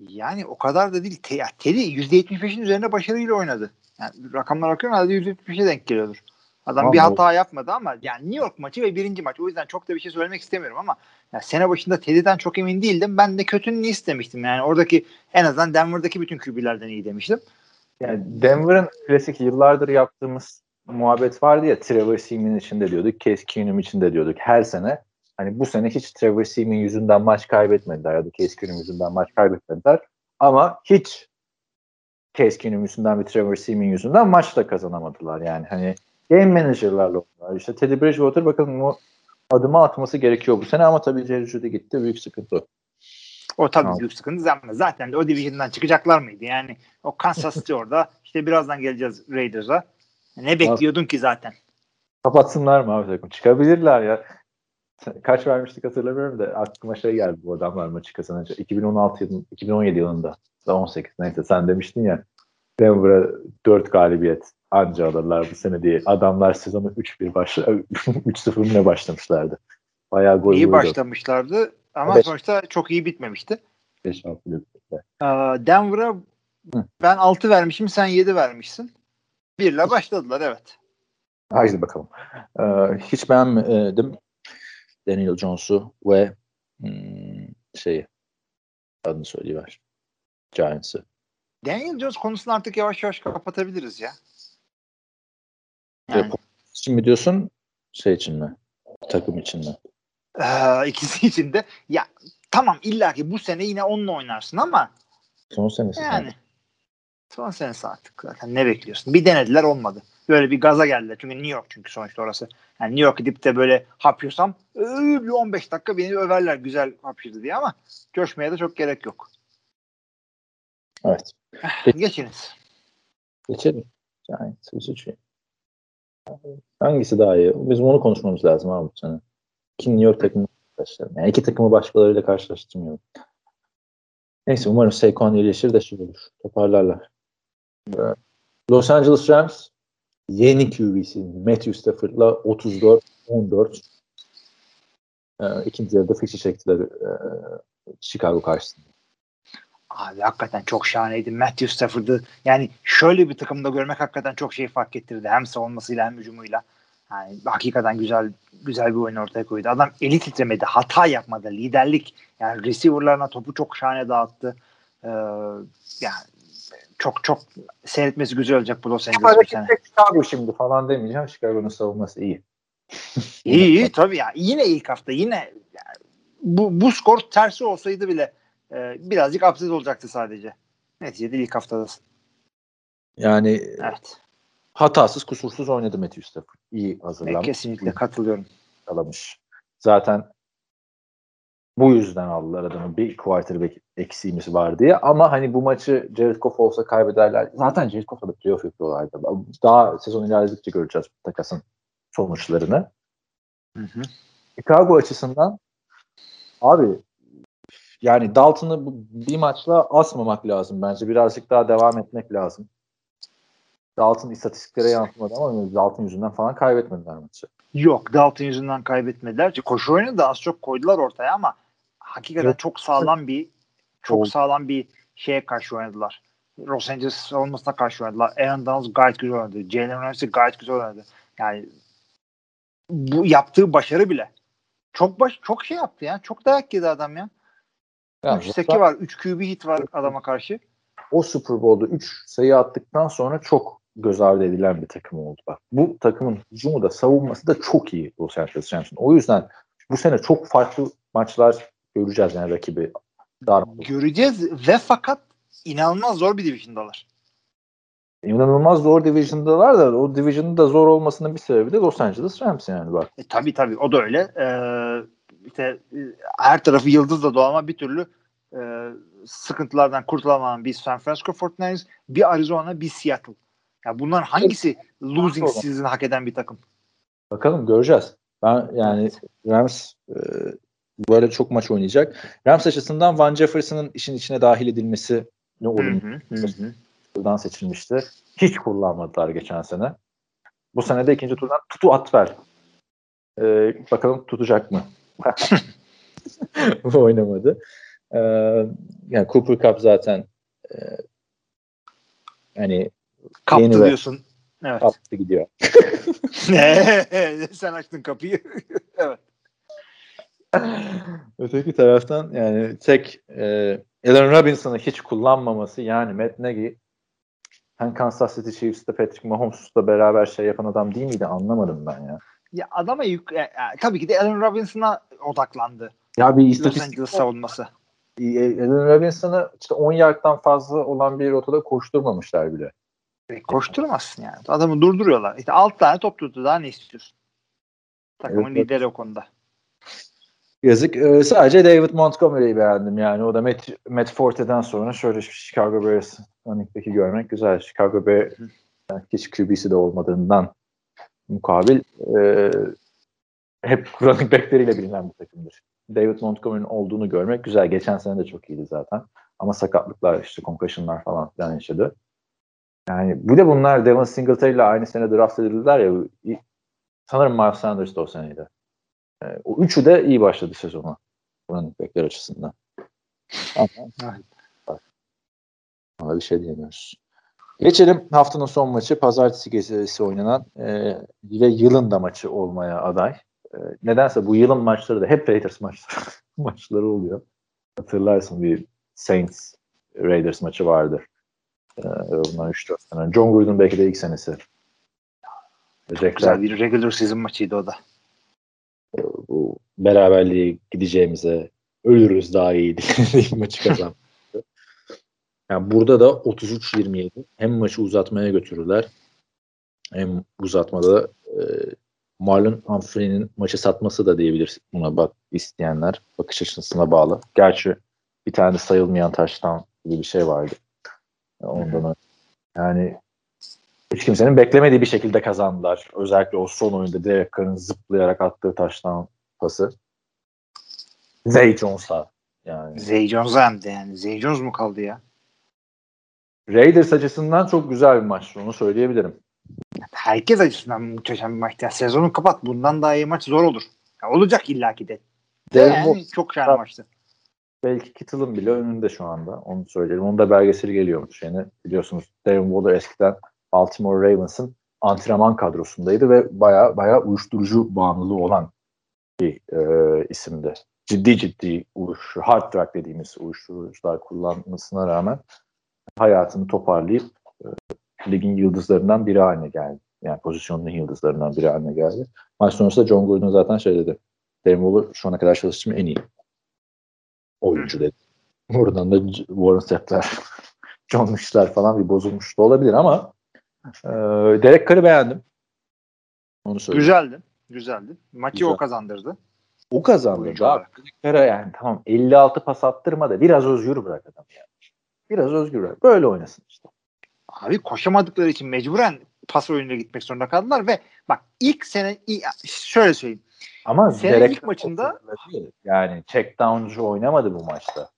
Yani o kadar da değil. Teddy %75'in üzerine başarıyla oynadı. Yani rakamlar bakıyorum herhalde %75'e denk geliyordur. Adam tamam, bir hata yapmadı ama yani New York maçı ve birinci maç. O yüzden çok da bir şey söylemek istemiyorum ama yani sene başında Teddy'den çok emin değildim. Ben de kötünü istemiştim. Yani oradaki en azından Denver'daki bütün QB'lerden iyi demiştim. Yani Denver'ın klasik yıllardır yaptığımız muhabbet vardı ya, Trevor Seaman için de diyorduk, Case Keenum için de diyorduk her sene. Hani bu sene hiç Trevor Seaman yüzünden maç kaybetmediler ya da Case Keenum yüzünden maç kaybetmediler. Ama hiç Case Keenum yüzünden ve Trevor Seaman yüzünden maç da kazanamadılar. Yani hani game manager'larla oldular. İşte Teddy Bridgewater bakalım o adımı atması gerekiyor bu sene ama tabii Jerry Judy gitti. Büyük sıkıntı. O tabii tamam. Büyük sıkıntı ama zaten de o division'dan çıkacaklar mıydı? Yani o Kansas City orada. İşte birazdan geleceğiz Raiders'a. Ne bekliyordun ki zaten? Kapatsınlar mı abi takım? Çıkabilirler ya. Kaç vermiştik hatırlamıyorum da aklıma şey geldi bu adamlar maçı kazanınca. 2017 yılında da 18 neyse sen demiştin ya Denver'a 4 galibiyet anca alırlar bu sene diye. Adamlar sezonu 3-0'la başlamışlardı. Bayağı gol İyi başlamışlardı. Ama sonuçta çok iyi bitmemişti. Denver'a ben 6 vermişim, sen 7 vermişsin. 1'le başladılar, evet. Haydi bakalım. Hiç beğenmedim Daniel Jones'u ve adını söyleyiver. Giants'ı. Daniel Jones konusunu artık yavaş yavaş kapatabiliriz ya. Yani. Şimdi diyorsun için mi? Takım için mi? İkisi için de ya tamam illaki bu sene yine onunla oynarsın ama son senesi yani zaten. Son senesi artık zaten ne bekliyorsun? Bir denediler olmadı. Böyle bir gaza geldiler. Çünkü New York çünkü sonuçta orası. Yani New York gidip de böyle hapıyorsam bir 15 dakika beni överler güzel hapşırdı diye ama coşmaya da çok gerek yok. Evet. Geçiniz. Geçelim. Giants bizi şey. Hangisi daha iyi? Bizim onu konuşmamız lazım abi bu sene. Kim New York takımı karşılaştıralım. Yani iki takımı başkalarıyla karşılaştırmayalım. Neyse umarım Saquon iyileşir de şey olur. Toparlarlar. Evet. Los Angeles Rams yeni QB'si Matthew Stafford'la 34-14 ikinci yarıda fişi çektiler Chicago karşısında. Abi hakikaten çok şahaneydi. Matthew Stafford'ı yani şöyle bir takımda görmek hakikaten çok şey fark ettirdi. Hem savunmasıyla hem hücumuyla. Yani hakikaten güzel bir oyun ortaya koydu. Adam eli titremedi, hata yapmadı, liderlik. Yani receiver'larına topu çok şahane dağıttı. Yani çok seyretmesi güzel olacak bu Los Angeles'ta. Chicago şimdi falan demeyeceğim. Chicago'nun savunması iyi. iyi tabii ya. Yine ilk hafta yine yani bu skor tersi olsaydı bile birazcık absürt olacaktı sadece. Neticede ilk haftadasın. Yani evet. Hatasız, kusursuz oynadı Matthew Stafford. İyi hazırlanmış. Kesinlikle katılıyorum. Alamış. Zaten bu yüzden aldılar adamı. Bir quarterback eksiğimiz var diye. Ama hani bu maçı Jared Goff olsa kaybederler. Zaten Jared Goff'la da playoff yapıyorlardı. Daha sezon ilerledikçe göreceğiz bu takasın sonuçlarını. Hı. Chicago açısından abi yani Dalton'ı bir maçla asmamak lazım bence. Birazcık daha devam etmek lazım. Dalton istatistiklere yansımadı ama Dalton yüzünden falan kaybetmediler maçı. Yok, Dalton yüzünden kaybetmediler. Koşu oyunu da az çok koydular ortaya ama hakikaten evet. çok sağlam bir şeye karşı oynadılar. Los Angeles savunmasına karşı oynadılar. Aaron Donald gayet güzel oynadı. Jalen Hurts gayet güzel oynadı. Yani bu yaptığı başarı bile çok şey yaptı ya. Çok dayak yedi adam ya. 3 seki var. 3 QB hit var adama karşı. O Super Bowl'da 3 sayı attıktan sonra çok göz ardı edilen bir takım oldu. Bak, bu takımın hücumu da savunması da çok iyi Los Angeles Rams'ın. O yüzden bu sene çok farklı maçlar göreceğiz yani rakibi. Göreceğiz ve fakat inanılmaz zor bir division'dalar. İnanılmaz zor division'dalar da o division'ın da zor olmasının bir sebebi de Los Angeles Rams yani bak. Tabii o da öyle. İşte her tarafı yıldızla dolu ama bir türlü sıkıntılardan kurtulamayan bir San Francisco 49ers, bir Arizona, bir Seattle. Ya bunların hangisi losing season hak eden bir takım? Bakalım göreceğiz. Ben yani Rams böyle çok maç oynayacak. Rams açısından Van Jefferson'ın işin içine dahil edilmesi ne olur? Buradan seçilmişti. Hiç kullanmadılar geçen sene. Bu sene de ikinci turdan Tutu Atver. Bakalım tutacak mı? Oynamadı. Yani Cooper Cup zaten yani kaptı diyorsun. Evet. Kaptı gidiyor. Sen açtın kapıyı. Evet. Öteki taraftan yani tek Allen Robinson'ı hiç kullanmaması yani Matt Nagy hem Kansas City Chiefs'te Patrick Mahomes'la beraber şey yapan adam değil miydi anlamadım ben ya. Ya adama tabii ki de Allen Robinson'a odaklandı. Ya bir istatistik savunması. Allen Robinson'ı işte 10 yardtan fazla olan bir rotada koşturmamışlar bile. Koşturmazsın yani. Adamı durduruyorlar. İşte 6 tane top tuttu. Daha ne istiyorsun? Takımın evet, lideri o konuda. Yazık. Sadece David Montgomery'i beğendim yani. O da Matt Forte'den sonra şöyle Chicago Bears'ı örnekteki görmek güzel. Chicago Bears hiç QB'si de olmadığından mukabil hep running back'leriyle bilinen bir takımdır. David Montgomery'nin olduğunu görmek güzel. Geçen sene de çok iyiydi zaten. Ama sakatlıklar işte concussion'lar falan filan yaşadı. Yani bu da bunlar Devon Singletary'le aynı sene draft edildiler ya. Sanırım Miles Sanders da o seneydi. O üçü de iyi başladı sezona. Running back'ler açısından. Ama bir şey diyemiyoruz. Geçelim haftanın son maçı. Pazartesi gecesi oynanan ve yılın da maçı olmaya aday. Nedense bu yılın maçları da hep Raiders maçları oluyor. Hatırlarsın bir Saints Raiders maçı vardır. Bundan 3-4 sene. John Gruden belki de ilk senesi. Güzel bir regular season maçıydı o da. Bu beraberliğe gideceğimize ölürüz daha iyi diye maçı kazandı. Yani burada da 33-27 hem maçı uzatmaya götürürler hem uzatmada Marlon Humphrey'nin maçı satması da diyebiliriz buna bak isteyenler. Bakış açısına bağlı. Gerçi bir tane sayılmayan taştan gibi bir şey vardı. Ondan yani hiç kimsenin beklemediği bir şekilde kazandılar. Özellikle o son oyunda Derek Carr'ın zıplayarak attığı touchdown pası. Zay Jones'a yani. Zay Jones'a hem de yani. Zay Jones mu kaldı ya? Raiders açısından çok güzel bir maç. Onu söyleyebilirim. Herkes açısından muhteşem bir maç. Yani sezonu kapat. Bundan daha iyi maç zor olur. Yani olacak illaki de. Yani çok şahane maçtı. Belki Kittle'ın bile önünde şu anda. Onu söyleyelim. Onun da belgeseli geliyormuş. Yani biliyorsunuz Darren Waller eskiden Baltimore Ravens'ın antrenman kadrosundaydı ve baya uyuşturucu bağımlılığı olan bir isimdi. Ciddi uyuşturucu, hard drug dediğimiz uyuşturucular kullanmasına rağmen hayatını toparlayıp ligin yıldızlarından biri haline geldi. Yani pozisyonunun yıldızlarından biri haline geldi. Maç sonrasında John Gordon zaten şey dedi. Darren Waller şu ana kadar çalıştığım en iyi oyuncu dedi. Oradan da Warren Sapp'ler, John Mitchell'ler falan bir bozulmuş da olabilir ama Derek Carr'ı beğendim. Onu söyleyeyim. Güzeldi. Maçı güzel. O kazandırdı. O kazandırdı abi. Derek Carr'a yani tamam 56 pas attırma da biraz özgür bırak adamı yani. Biraz özgür bırak. Böyle oynasın işte. Abi koşamadıkları için mecburen pas oyununa gitmek zorunda kaldılar ve bak ilk sene şöyle söyleyeyim. Ama senin ilk maçında yani check downcu oynamadı bu maçta.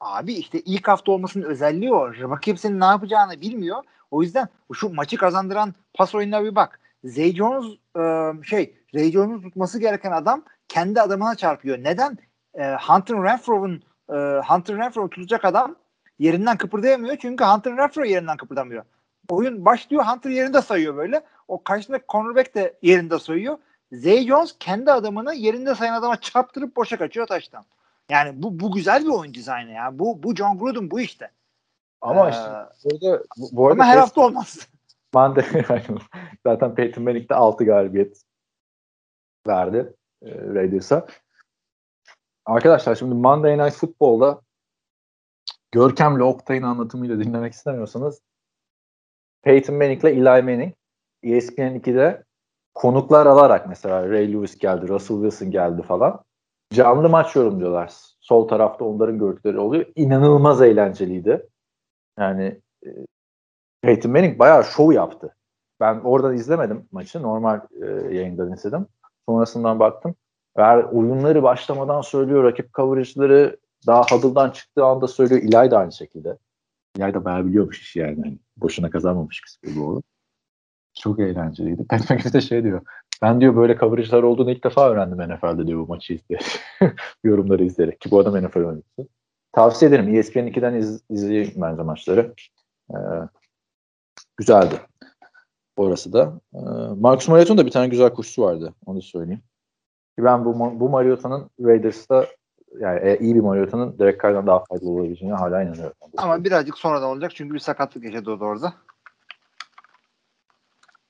Abi işte ilk hafta olmasının özelliği o. Rakip senin ne yapacağını bilmiyor. O yüzden şu maçı kazandıran pas oyununa bir bak. Zay Jones Zay Jones'un tutması gereken adam kendi adamına çarpıyor. Neden? Hunter Renfro'nun tutacak adam yerinden kıpırdayamıyor. Çünkü Hunter Renfro yerinden kıpırdamıyor. Oyun başlıyor. Hunter yerinde sayıyor böyle. O karşısındaki cornerback de yerinde sayıyor. Zay Jones kendi adamını yerinde sayan adama çarptırıp boşa kaçıyor taştan. Yani bu güzel bir oyun dizaynı ya. Bu John Gruden bu işte. Ama işte burada, bu arada ama her hafta olmaz. Ben de zaten Peyton Manning'de 6 galibiyet verdi Raiders'a. Arkadaşlar şimdi Monday Night Football'da Görkem'le Oktay'ın anlatımıyla dinlemek istemiyorsanız Peyton Manning'le Eli Manning ESPN 2'de konuklar alarak mesela Ray Lewis geldi, Russell Wilson geldi falan. Canlı maç yorumluyorlar. Sol tarafta onların görüntüleri oluyor. İnanılmaz eğlenceliydi. Yani Peyton Manning bayağı şov yaptı. Ben oradan izlemedim maçı. Normal yayından izledim. Sonrasından baktım. Eğer oyunları başlamadan söylüyor. Rakip coverage'ları daha huddle'dan çıktığı anda söylüyor. Eli de aynı şekilde. Eli de bayağı biliyormuş işi yani. Boşuna kazanmamış kısmı bu oğlum. Çok eğlenceliydi. Pat McAfee de şey diyor. Ben diyor böyle coverage'lar olduğunu ilk defa öğrendim NFL'de diyor bu maçı izleyerek. Yorumları izleyerek. Ki bu adam NFL oyuncusu. Tavsiye ederim. ESPN 2'den izleyin bence maçları. Güzeldi. Orası da. Marcus Mariota'nın da bir tane güzel koşusu vardı. Onu da söyleyeyim. Ben bu Mariota'nın Raiders'ta yani iyi bir Mariota'nın Derek Carr'dan daha faydalı olabileceğine hala inanıyorum. Ama birazcık sonradan olacak çünkü bir sakatlık yaşadı o da orada.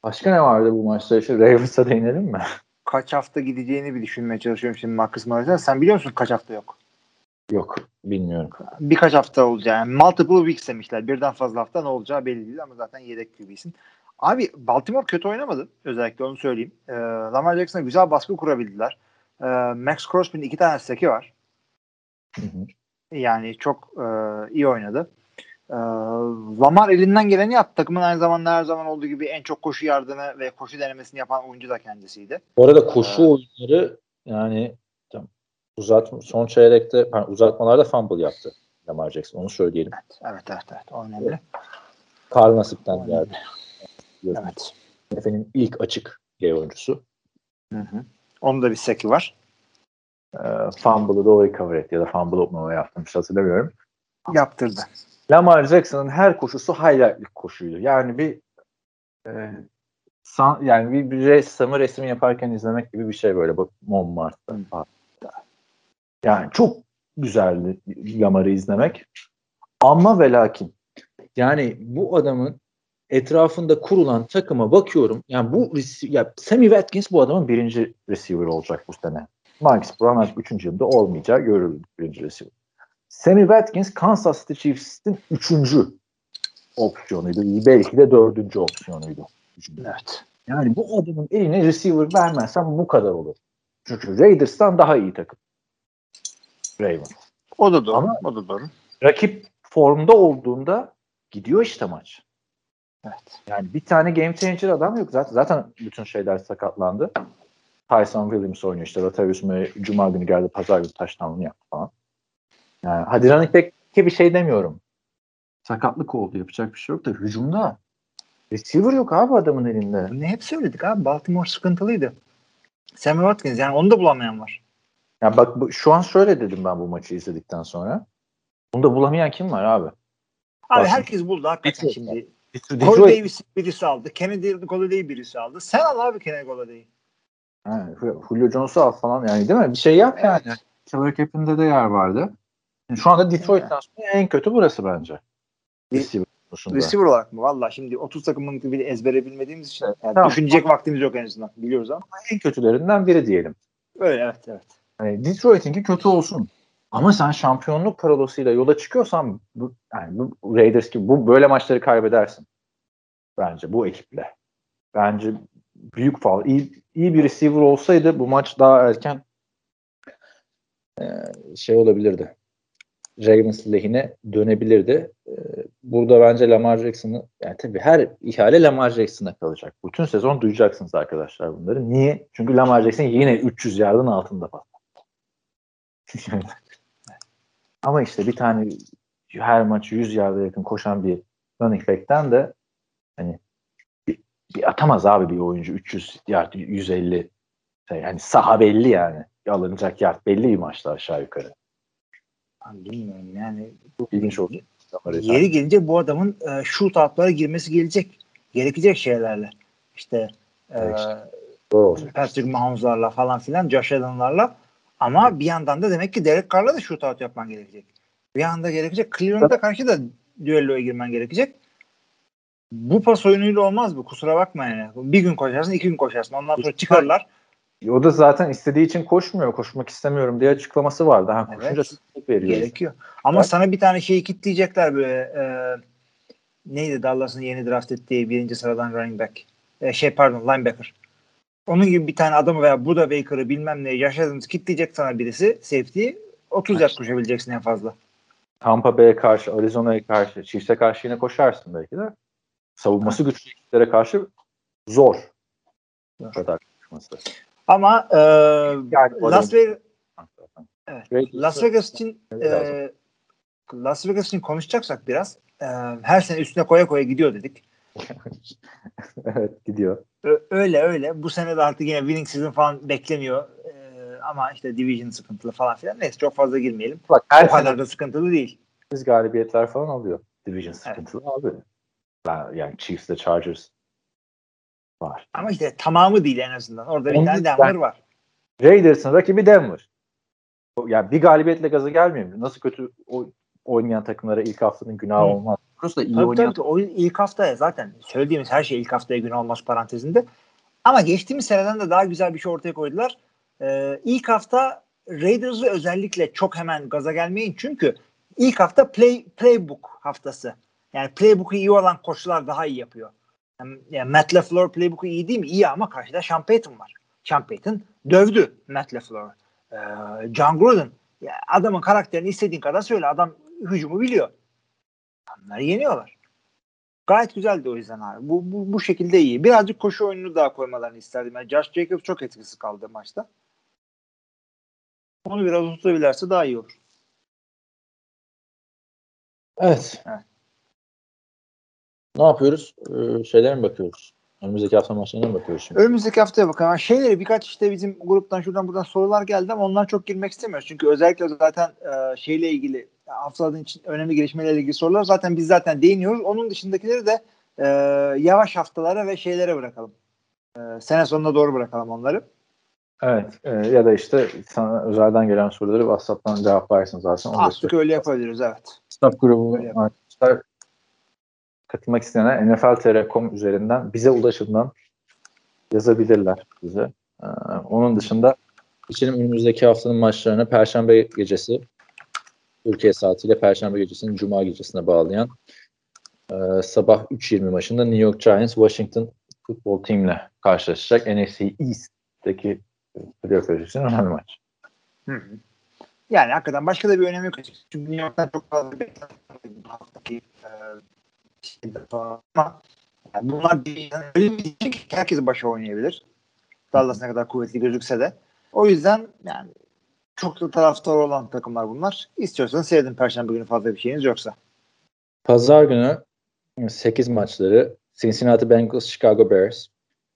Başka ne vardı bu maçta? İşte Ravens'a değinelim mi? Kaç hafta gideceğini bir düşünmeye çalışıyorum şimdi Marcus Mariota. Sen biliyor musun kaç hafta yok? Yok. Bilmiyorum. Birkaç hafta olacağı. Yani multiple weeks demişler. Birden fazla hafta ne olacağı belli değil ama zaten yedek QB'sin. Abi Baltimore kötü oynamadı. Özellikle onu söyleyeyim. Lamar Jackson'a güzel baskı kurabildiler. Max Crosby'nin 2 tane sack'i var. Hı hı. Yani çok iyi oynadı. Lamar elinden geleni yaptı. Takımın aynı zamanda her zaman olduğu gibi en çok koşu yardımını ve koşu denemesini yapan oyuncu da kendisiydi. Bu arada koşu oyunları yani son çeyrekte uzatmalarda fumble yaptı Lamar Jackson. Onu söyleyelim. Evet. O önemli. Karl Nassib'den geldi. Evet. Efendim ilk açık gay oyuncusu. Hı. Onun da bir seki var. Fumble'ı da o recover etti ya da fumble open'a yaptırmış hatırlamıyorum. Yaptırdı. Lamar Jackson'ın her koşusu highlight'lık koşuydu. Yani bir resmi yaparken izlemek gibi bir şey böyle. Bak Montmartre'da. Yani çok güzeldi Lamar'ı izlemek. Ama ve lakin yani bu adamın etrafında kurulan takıma bakıyorum. Yani Sammy Watkins bu adamın birinci receiver olacak bu sene. Marcus Brown artık 3. yılda olmayacağı görüldü birinci receiver. Sammy Watkins Kansas City Chiefs'in 3. opsiyonuydu. Belki de 4. opsiyonuydu. Evet. Yani bu adamın eline receiver vermezsen bu kadar olur. Çünkü Raiders'tan daha iyi takım. Raven. O da doğru. Rakip formda olduğunda gidiyor işte maç. Evet. Yani bir tane game changer adam yok. Zaten bütün şeyler sakatlandı. Tyson Williams oynuyor işte. Latavius Murray Cuma günü geldi. Pazar günü touchdown'unu yaptı falan. Yani hadi running back'e bir şey demiyorum. Sakatlık oldu. Yapacak bir şey yok da hücumda. Receiver yok abi adamın elinde. Bunu hep söyledik abi. Baltimore sıkıntılıydı. Sammy Watkins yani onu da bulamayan var. Ya bak şu an şöyle dedim ben bu maçı izledikten sonra. Bunu da bulamayan kim var abi? Abi herkes buldu hakikaten şimdi. Corey Davis'i birisi aldı. Kennedy Golladay birisi aldı. Sen al abi Kennedy Golladay'ı. Yani, Julio Jones'u al falan yani değil mi? Bir şey yap yani. Evet. Çalar Cap'inde de yer vardı. Yani şu anda Detroit'ten sonra en kötü burası bence. Receiver olarak mı? Valla şimdi 30 takımın bile ezbere bilmediğimiz için yani tamam. Düşünecek vaktimiz yok en azından. Biliyoruz ama. En kötülerinden biri diyelim. Öyle evet. Yani Detroit'inki kötü olsun. Ama sen şampiyonluk parolasıyla yola çıkıyorsan bu Raiders gibi böyle maçları kaybedersin. Bence bu ekiple. Bence büyük faul. İyi bir receiver olsaydı bu maç daha erken şey olabilirdi. Ravens lehine dönebilirdi. Burada bence Lamar Jackson'ı yani tabii her ihale Lamar Jackson'a kalacak. Bütün sezon duyacaksınız arkadaşlar bunları. Niye? Çünkü Lamar Jackson yine 300 yardın altında patladı. Ama işte bir tane her maç 100 yarda yakın koşan bir running back'ten de hani bir atamaz abi bir oyuncu 300 yard 150 yani saha belli yani alınacak yard belli bir maçta aşağı yukarı. Bilmiyorum yani. Çok ilginç oldu. Yeri gelince bu adamın shootout'lara girmesi gerekecek şeylerle. İşte Patrick Mahomes'larla falan filan Josh Allen'larla ama bir yandan da demek ki Derek Carr'la da shootout yapman gerekecek. Bir yanda gerekecek. Cleveland'a karşı da düelloya girmen gerekecek. Bu pas oyunuyla olmaz bu. Kusura bakma yani. Bir gün koşarsın, 2 gün koşarsın. Ondan sonra çıkarlar. O da zaten istediği için koşmuyor. Koşmak istemiyorum diye açıklaması vardı. Ha, koşunca evet, veriyor. Gerekiyor. Ama evet. Sana bir tane şeyi kitleyecekler böyle. Neydi Dallas'ın yeni draft ettiği 1. sıradan running back. Linebacker. Onun gibi bir tane adamı veya Buda Baker'ı bilmem neye yaşadığınızı kitleyecek sana birisi. Safety. 30 yard koşabileceksin en fazla. Tampa Bay'e karşı, Arizona'ya karşı, Chiefs'e karşı yine koşarsın belki de. Savunması güçlü ekiplere karşı zor. Kadar koşması. Ama Las Vegas için konuşacaksak biraz her sene üstüne koya koya gidiyor dedik. Evet gidiyor. Öyle. Bu sene de artık yine winning season falan bekleniyor. Ama işte division sıkıntılı falan filan. Neyse çok fazla girmeyelim. Bak, her o kadar da sıkıntılı değil. Biz galibiyetler falan alıyor. Division sıkıntılı abi. Yani Chiefs'le Chargers var. Ama işte tamamı değil en azından. Orada bir tane Denver var. Raiders'ın rakibi Denver. Yani bir galibiyetle gaza gelmiyor. Nasıl kötü oynayan takımlara ilk haftanın günahı olmaz. İlk haftaya zaten söylediğimiz her şey ilk haftaya günah olmaz parantezinde. Ama geçtiğimiz seneden de daha güzel bir şey ortaya koydular. İlk hafta Raiders'ı özellikle çok hemen gaza gelmeyin. Çünkü ilk hafta playbook haftası. Yani playbook'u iyi olan koçlar daha iyi yapıyor. Yani Matt LaFleur playbook'u iyi değil mi? İyi ama karşıda Sean Payton var. Sean Payton dövdü Matt LaFleur. John Gruden. Ya adamın karakterini istediğin kadar söyle. Adam hücumu biliyor. Onları yeniyorlar. Gayet güzeldi o yüzden abi. Bu şekilde iyi. Birazcık koşu oyununu daha koymalarını isterdim. Yani Josh Jacobs çok etkisiz kaldı maçta. Onu biraz tutabilirse daha iyi olur. Evet. Ne yapıyoruz? Şeylere mi bakıyoruz? Önümüzdeki hafta maçlarına mı bakıyoruz şimdi? Önümüzdeki haftaya bakalım. Şeyleri birkaç işte bizim gruptan şuradan buradan sorular geldi ama ondan çok girmek istemiyoruz. Çünkü özellikle zaten şeyle ilgili haftaların için önemli gelişmelerle ilgili sorular zaten biz zaten değiniyoruz. Onun dışındakileri de yavaş haftalara ve şeylere bırakalım. Sene sonuna doğru bırakalım onları. Evet. Ya da işte sana özelden gelen soruları WhatsApp'tan cevaplarsın zaten. Artık öyle yapabiliriz. Evet. WhatsApp grubu arkadaşlar katılmak isteyenler NFL.com üzerinden bize ulaşımdan yazabilirler bize. Onun dışında geçelim önümüzdeki haftanın maçlarına. Perşembe gecesi Türkiye saatiyle Perşembe gecesinin Cuma gecesine bağlayan sabah 3:20 maçında New York Giants Washington Football Team'le karşılaşacak. NFC East'teki playoff yarışı önemli maç. Hı. Yani hakikaten başka da bir önemi yok. Çünkü New York'tan çok fazla beklenen bir haftaki ama Yani bunlar değil. Yani öyle bir şey ki herkes başa oynayabilir. Dallas ne kadar kuvvetli gözükse de. O yüzden yani çok da taraftar olan takımlar bunlar. İstiyorsanız seyredin Perşembe günü, fazla bir şeyiniz yoksa. Pazar günü 8 maçları: Cincinnati Bengals, Chicago Bears,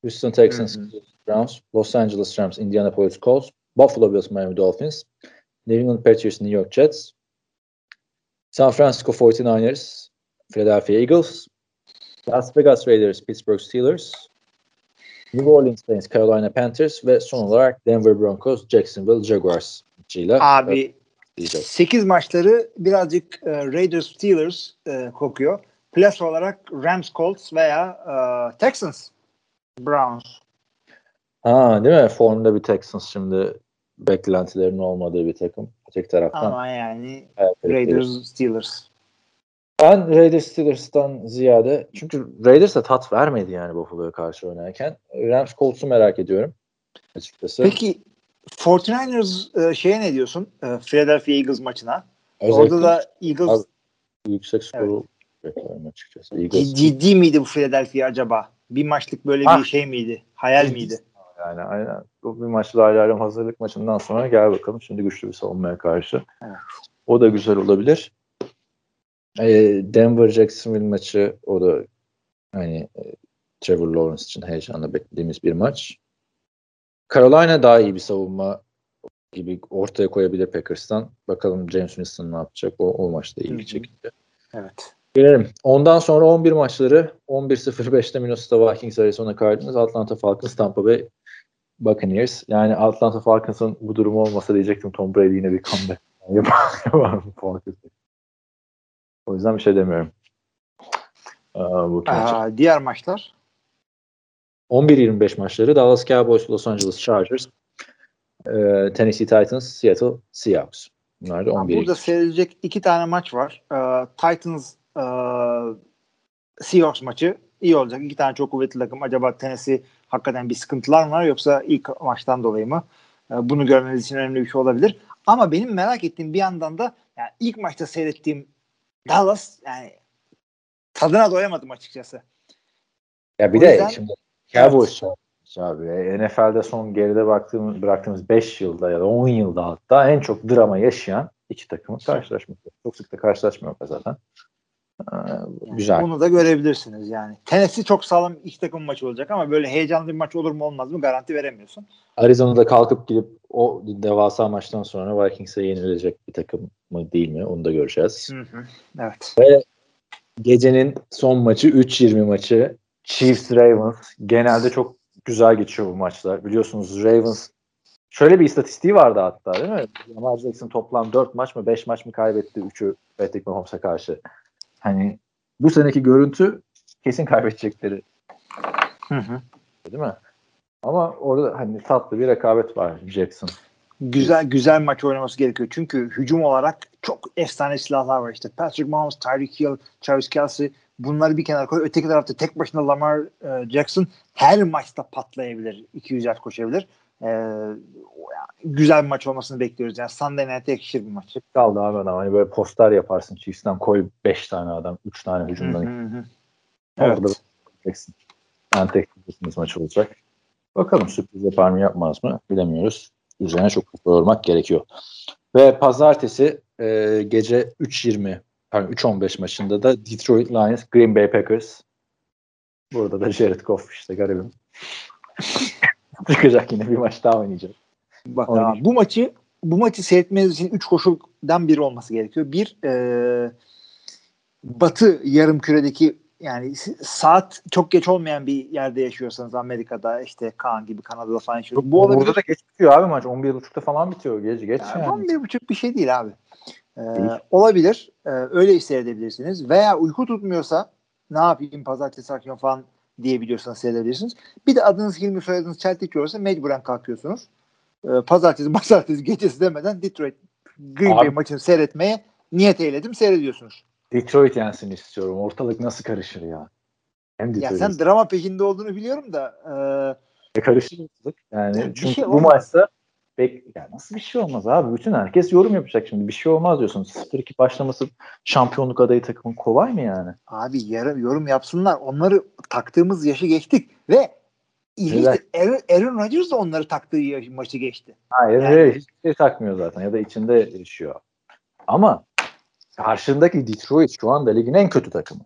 Houston Texans, Browns, Los Angeles Rams, Indianapolis Colts, Buffalo Bills, Miami Dolphins, New England Patriots, New York Jets, San Francisco 49ers, Philadelphia Eagles, Las Vegas Raiders, Pittsburgh Steelers, New Orleans Saints, Carolina Panthers ve son olarak Denver Broncos, Jacksonville Jaguars maçıyla. Abi 8 maçları birazcık Raiders Steelers kokuyor. Plus olarak Rams Colts veya Texans Browns. Ha, değil mi? Formda bir Texans şimdi, beklentilerin olmadığı bir takım. Tek taraftan. Ama yani Raiders Steelers. Ben Raiders Steelers'tan ziyade, çünkü Raiders'a tat vermedi yani Buffalo'ya karşı oynarken. Rams Colts'u merak ediyorum açıkçası. Peki 49ers şeye ne diyorsun? Philadelphia Eagles maçına. Özellikle orada da Eagles yüksek skoru bekliyorum açıkçası. Eagles. Ciddi miydi bu Philadelphia acaba? Bir maçlık böyle bir şey miydi? Hayal miydi? Yani aynen. Bu bir maçla ayrı hazırlık maçından sonra gel bakalım. Şimdi güçlü bir savunmaya karşı. Evet. O da güzel olabilir. Denver Jacksonville maçı, o da hani Trevor Lawrence için heyecanla beklediğimiz bir maç. Carolina daha iyi bir savunma gibi ortaya koyabilir Packers'tan. Bakalım James Winston ne yapacak? O maçta ilgi çekici. Evet. Gelelim. Ondan sonra 11 maçları: 11:05'te Minnesota Vikings, Arizona Cardinals, Atlanta Falcons, Tampa Bay Buccaneers. Yani Atlanta Falcons'ın bu durumu olmasa diyecektim Tom Brady yine bir comeback yapar mı Falcons'ın? O yüzden bir şey demiyorum. Diğer maçlar? 11:25 maçları: Dallas Cowboys, Los Angeles Chargers, Tennessee Titans, Seattle Seahawks. Bunlar da 11. Burada seyredecek 2 tane maç var. Titans Seahawks maçı iyi olacak. 2 tane çok kuvvetli takım. Acaba Tennessee hakikaten bir sıkıntılar mı var, yoksa ilk maçtan dolayı mı? Bunu görmeniz için önemli bir şey olabilir. Ama benim merak ettiğim bir yandan da, yani ilk maçta seyrettiğim Dallas, yani tadına doyamadım açıkçası. Ya bir o de yüzden, şimdi Cowboys abi NFL'de son geride bıraktığımız 5 yılda ya da 10 yılda hatta en çok drama yaşayan 2 takımın karşılaşması. Çok sık da karşılaşmıyorlar zaten. Yani güzel. Bunu da görebilirsiniz yani. Tennessee çok sağlam iki takım maçı olacak ama böyle heyecanlı bir maç olur mu olmaz mı garanti veremiyorsun. Arizona'da kalkıp gidip o devasa maçtan sonra Vikings'e yenilecek bir takım mı değil mi, onu da göreceğiz. Evet. Ve gecenin son maçı 3:20 maçı: Chiefs Ravens. Genelde çok güzel geçiyor bu maçlar. Biliyorsunuz Ravens şöyle bir istatistiği vardı hatta, değil mi? Lamar Jackson toplam 4 maç mı 5 maç mı kaybetti, 3'ü Patrick Mahomes'a karşı. Hani bu seneki görüntü kesin kaybedecekleri. Değil mi? Ama orada hani tatlı bir rekabet var Jackson. Güzel maç oynaması gerekiyor. Çünkü hücum olarak çok efsane silahlar var işte. Patrick Mahomes, Tyreek Hill, Travis Kelce, bunları bir kenara koy. Öteki tarafta tek başına Lamar Jackson her maçta patlayabilir. 200 yard koşabilir. Güzel bir maç olmasını bekliyoruz. Yani Sunday Night'e yakışır bir maç. Kaldı abi adam. Hani böyle poster yaparsın. Chiefs'ten koy 5 tane adam. 3 tane hücumdan. Evet. Enteksiniz maç olacak. Bakalım sürpriz yapar mı yapmaz mı bilemiyoruz. Üzerine çok mutlu olmak gerekiyor. Ve pazartesi gece 3:15 maçında da Detroit Lions, Green Bay Packers. Burada da Jared Goff işte garibim. Çıkacak, yine bir maç daha oynayacak. Bak, bu maçı seyretmeniz için 3 koşuldan biri olması gerekiyor. Bir, Batı yarımküredeki, yani saat çok geç olmayan bir yerde yaşıyorsanız, Amerika'da işte Kaan gibi Kanada'da falan yaşıyor. Bu olabilir. Burada da geç bitiyor abi maç. 11.30'da falan bitiyor. Geç yani. 11.30 bir şey değil abi. Olabilir. Öyle seyredebilirsiniz. Veya uyku tutmuyorsa ne yapayım pazartesi akşamı falan diyebiliyorsanız seyredebilirsiniz. Bir de adınız Hilmi, soyadınız Çeltik olursa mecburen kalkıyorsunuz. Pazartesi gecesi demeden Detroit Green Bay maçını seyretmeye niyet eyledim. Seyrediyorsunuz. Detroit yensin istiyorum. Ortalık nasıl karışır ya? Ya sen drama peşinde olduğunu biliyorum da. Karışır mı? Yani çünkü şey bu maçta Ya nasıl bir şey olmaz abi? Bütün herkes yorum yapacak şimdi. Bir şey olmaz diyorsun. 0-2 başlaması şampiyonluk adayı takımın kolay mı yani? Abi yorum yapsınlar. Onları taktığımız yaşı geçtik ve İlginç. Aaron Rodgers da onları taktığı maçı geçti. Hayır, yani. Hiç şey takmıyor zaten ya da içinde yaşıyor. Ama karşındaki Detroit şu anda ligin en kötü takımı.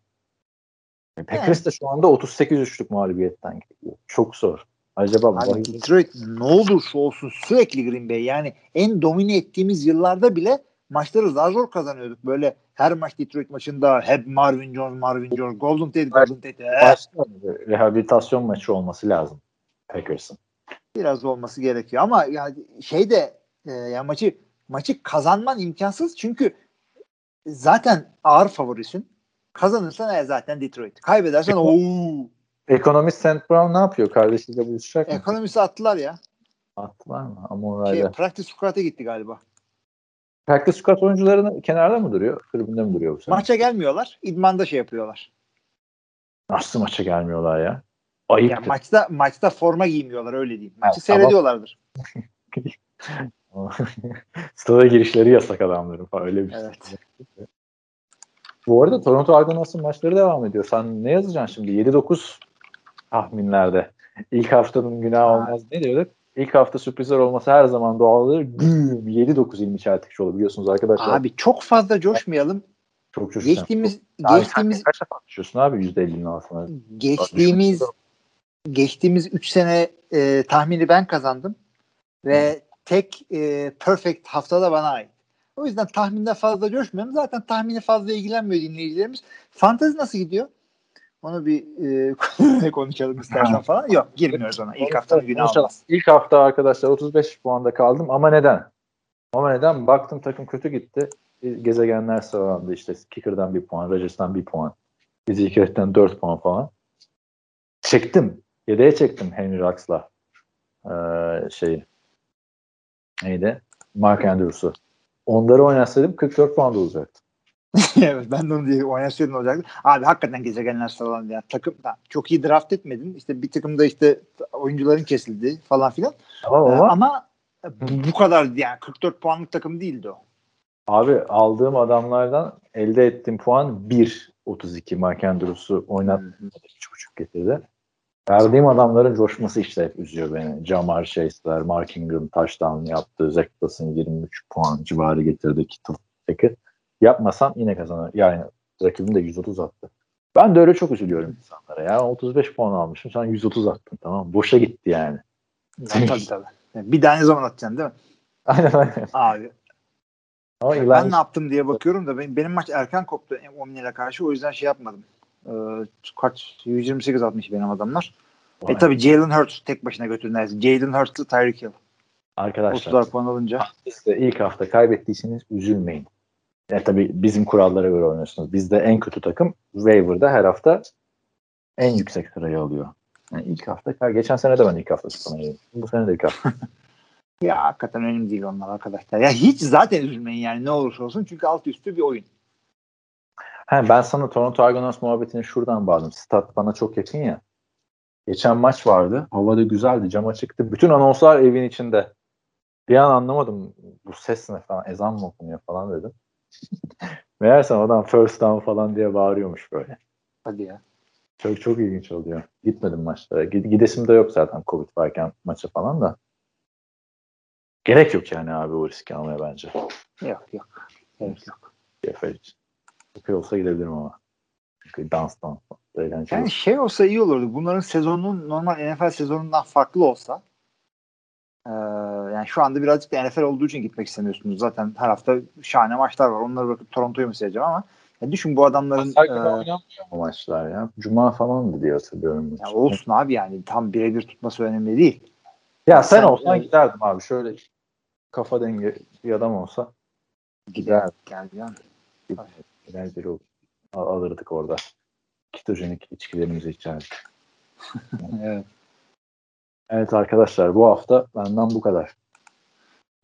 Packers de şu anda 38-3'lük mağlubiyetten gidiyor. Çok zor. Acaba Detroit ne olursa olsun sürekli Green Bay. Yani en domine ettiğimiz yıllarda bile maçları zar zor kazanıyorduk. Böyle her maç Detroit maçında hep Marvin Jones, Golden Tate. Rehabilitasyon maçı olması lazım Packers'ın. Biraz olması gerekiyor ama yani maçı kazanman imkansız çünkü zaten ağır favorisin. Kazanırsan zaten Detroit. Kaybedersen Ekonomist St. Brown ne yapıyor? Kardeşiyle buluşacak mı? Ekonomisti attılar ya. Attılar mı? Practice Squad'a gitti galiba. Practice Squad oyuncularının kenarda mı duruyor? Tribünde mi duruyor bu sene? Maça gelmiyorlar. İdmanda şey yapıyorlar. Nasıl maça gelmiyorlar ya? Ayıp. Ya maçta forma giymiyorlar öyle diyeyim. Maçı seyrediyorlardır. Ama... Stada girişleri yasak adamların falan öyle bir şey. Evet. Bu arada Toronto Argonauts'ın maçları devam ediyor. Sen ne yazacaksın şimdi? 7-9 tahminlerde. İlk haftanın günahı olmaz. Ne diyorduk? İlk hafta sürprizler olması her zaman doğaldır. 7-9 ilmi çeltikçi olur biliyorsunuz arkadaşlar. Abi çok fazla coşmayalım. Çok coşmayalım. Geçtiğimiz kaç defa düşüyorsun abi %50'nin altına? Geçtiğimiz 3 sene tahmini ben kazandım. Ve tek perfect haftada bana ait. O yüzden tahminde fazla coşmayalım. Zaten tahmine fazla ilgilenmiyor dinleyicilerimiz. Fantezi nasıl gidiyor? Onu bir konuşalım istersen falan. Yok, girmiyoruz ona. İlk haftanın günü almaz. İlk hafta arkadaşlar 35 puanda kaldım ama neden? Baktım takım kötü gitti. Gezegenler sıralandı işte. Kicker'dan 1 puan, Rodgers'dan 1 puan. Zikret'ten 4 puan falan. Yedeğe çektim Henry Ruggs'la. Neydi? Mark Andrews'u. Onları oynatsaydım 44 puan olacaktı. Evet, ben de onu diye oynatsaydım olacaktı. Abi hakikaten gezegenler sağlandı ya. Takım da çok iyi draft etmedin. İşte bir takımda oyuncuların kesildi falan filan. Ama bu kadar yani 44 puanlık takım değildi o. Abi aldığım adamlardan elde ettiğim puan 1.32. Mark Andrews'u oynattığımda 3.5 getirdi. Verdiğim adamların coşması işte hep üzüyor beni. Ja'Marr Chase'ler, Mark Ingram touchdown yaptı. Zach Wilson 23 puan civarı getirdi. Kittle yapmasam yine kazanır. Yani rakibim de 130 attı. Ben de öyle çok üzülüyorum insanlara ya. 35 puan almışım. Sen 130 attın, tamam. Boşa gitti yani. Tabii. Yani bir tane zaman atacaksın değil mi? Aynen. Abi. Ben ne yaptım diye bakıyorum da benim maç erken koptu Omni'yle karşı. O yüzden şey yapmadım. 128 atmış benim adamlar. Vay. Tabii Jalen Hurts tek başına götürün. Jalen Hurts'lı Tyreek Hill. Arkadaşlar 30'lar puan alınca. Siz de ilk hafta kaybettiyseniz üzülmeyin. Tabii bizim kurallara göre oynuyorsunuz. Bizde en kötü takım waiver'da her hafta en yüksek sırayı alıyor. Yani ilk hafta, geçen sene de ben ilk hafta çıkamadım. Bu sene de ilk hafta. Ya hakikaten önemli değil onlar arkadaşlar. Ya hiç zaten üzülmeyin yani ne olursa olsun. Çünkü alt üstü bir oyun. Ben sana Toronto Argonauts muhabbetini şuradan bağladım. Stat bana çok yakın ya. Geçen maç vardı. Hava da güzeldi. Cam açıktı. Bütün anonslar evin içinde. Bir an anlamadım. Bu ses ne falan? Ezan mı okunuyor falan dedim. Meğersem adam first down falan diye bağırıyormuş böyle. Hadi ya. Çok çok ilginç oluyor. Gitmedim maçlara. Gidesim de yok zaten Covid varken maça falan da. Gerek yok yani abi o riski almaya bence. Yok. Gerek yok. Cefer için. Okey olsa gidebilirim ama. Dans. Yani şey olsa iyi olurdu. Bunların sezonunun normal NFL sezonundan farklı olsa. Yani şu anda birazcık da NFL olduğu için gitmek istemiyorsunuz. Zaten her hafta şahane maçlar var. Onları bırakıp Toronto'yu mu seveceğim ama düşün bu adamların bu maçlar ya. Cuma falandı diye hatırlıyorum. Ya olsun abi yani. Tam birebir tutması önemli değil. Ya sen olsan giderdim abi. Şöyle kafa denge bir adam olsa giderdim. Giderdim. Biri alırdık orada. Ketojenik içkilerimizi içerdik. Evet arkadaşlar bu hafta benden bu kadar.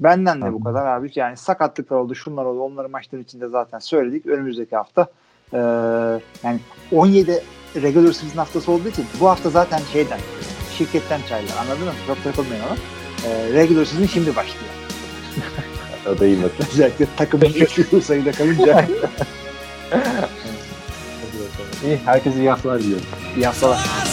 Benden de bu kadar abi. Yani sakatlıklar oldu, şunlar oldu. Onları maçların içinde zaten söyledik. Önümüzdeki hafta yani 17 regular season haftası olduğu için bu hafta zaten şirketten çaylar. Anladın mı? Çok takılmayın ama. regular season şimdi başlıyor. Adayım bakın. Özellikle takımın düşük sayıda kalınca. İyi, herkese iyi haftalar diliyorum. İyi haftalar.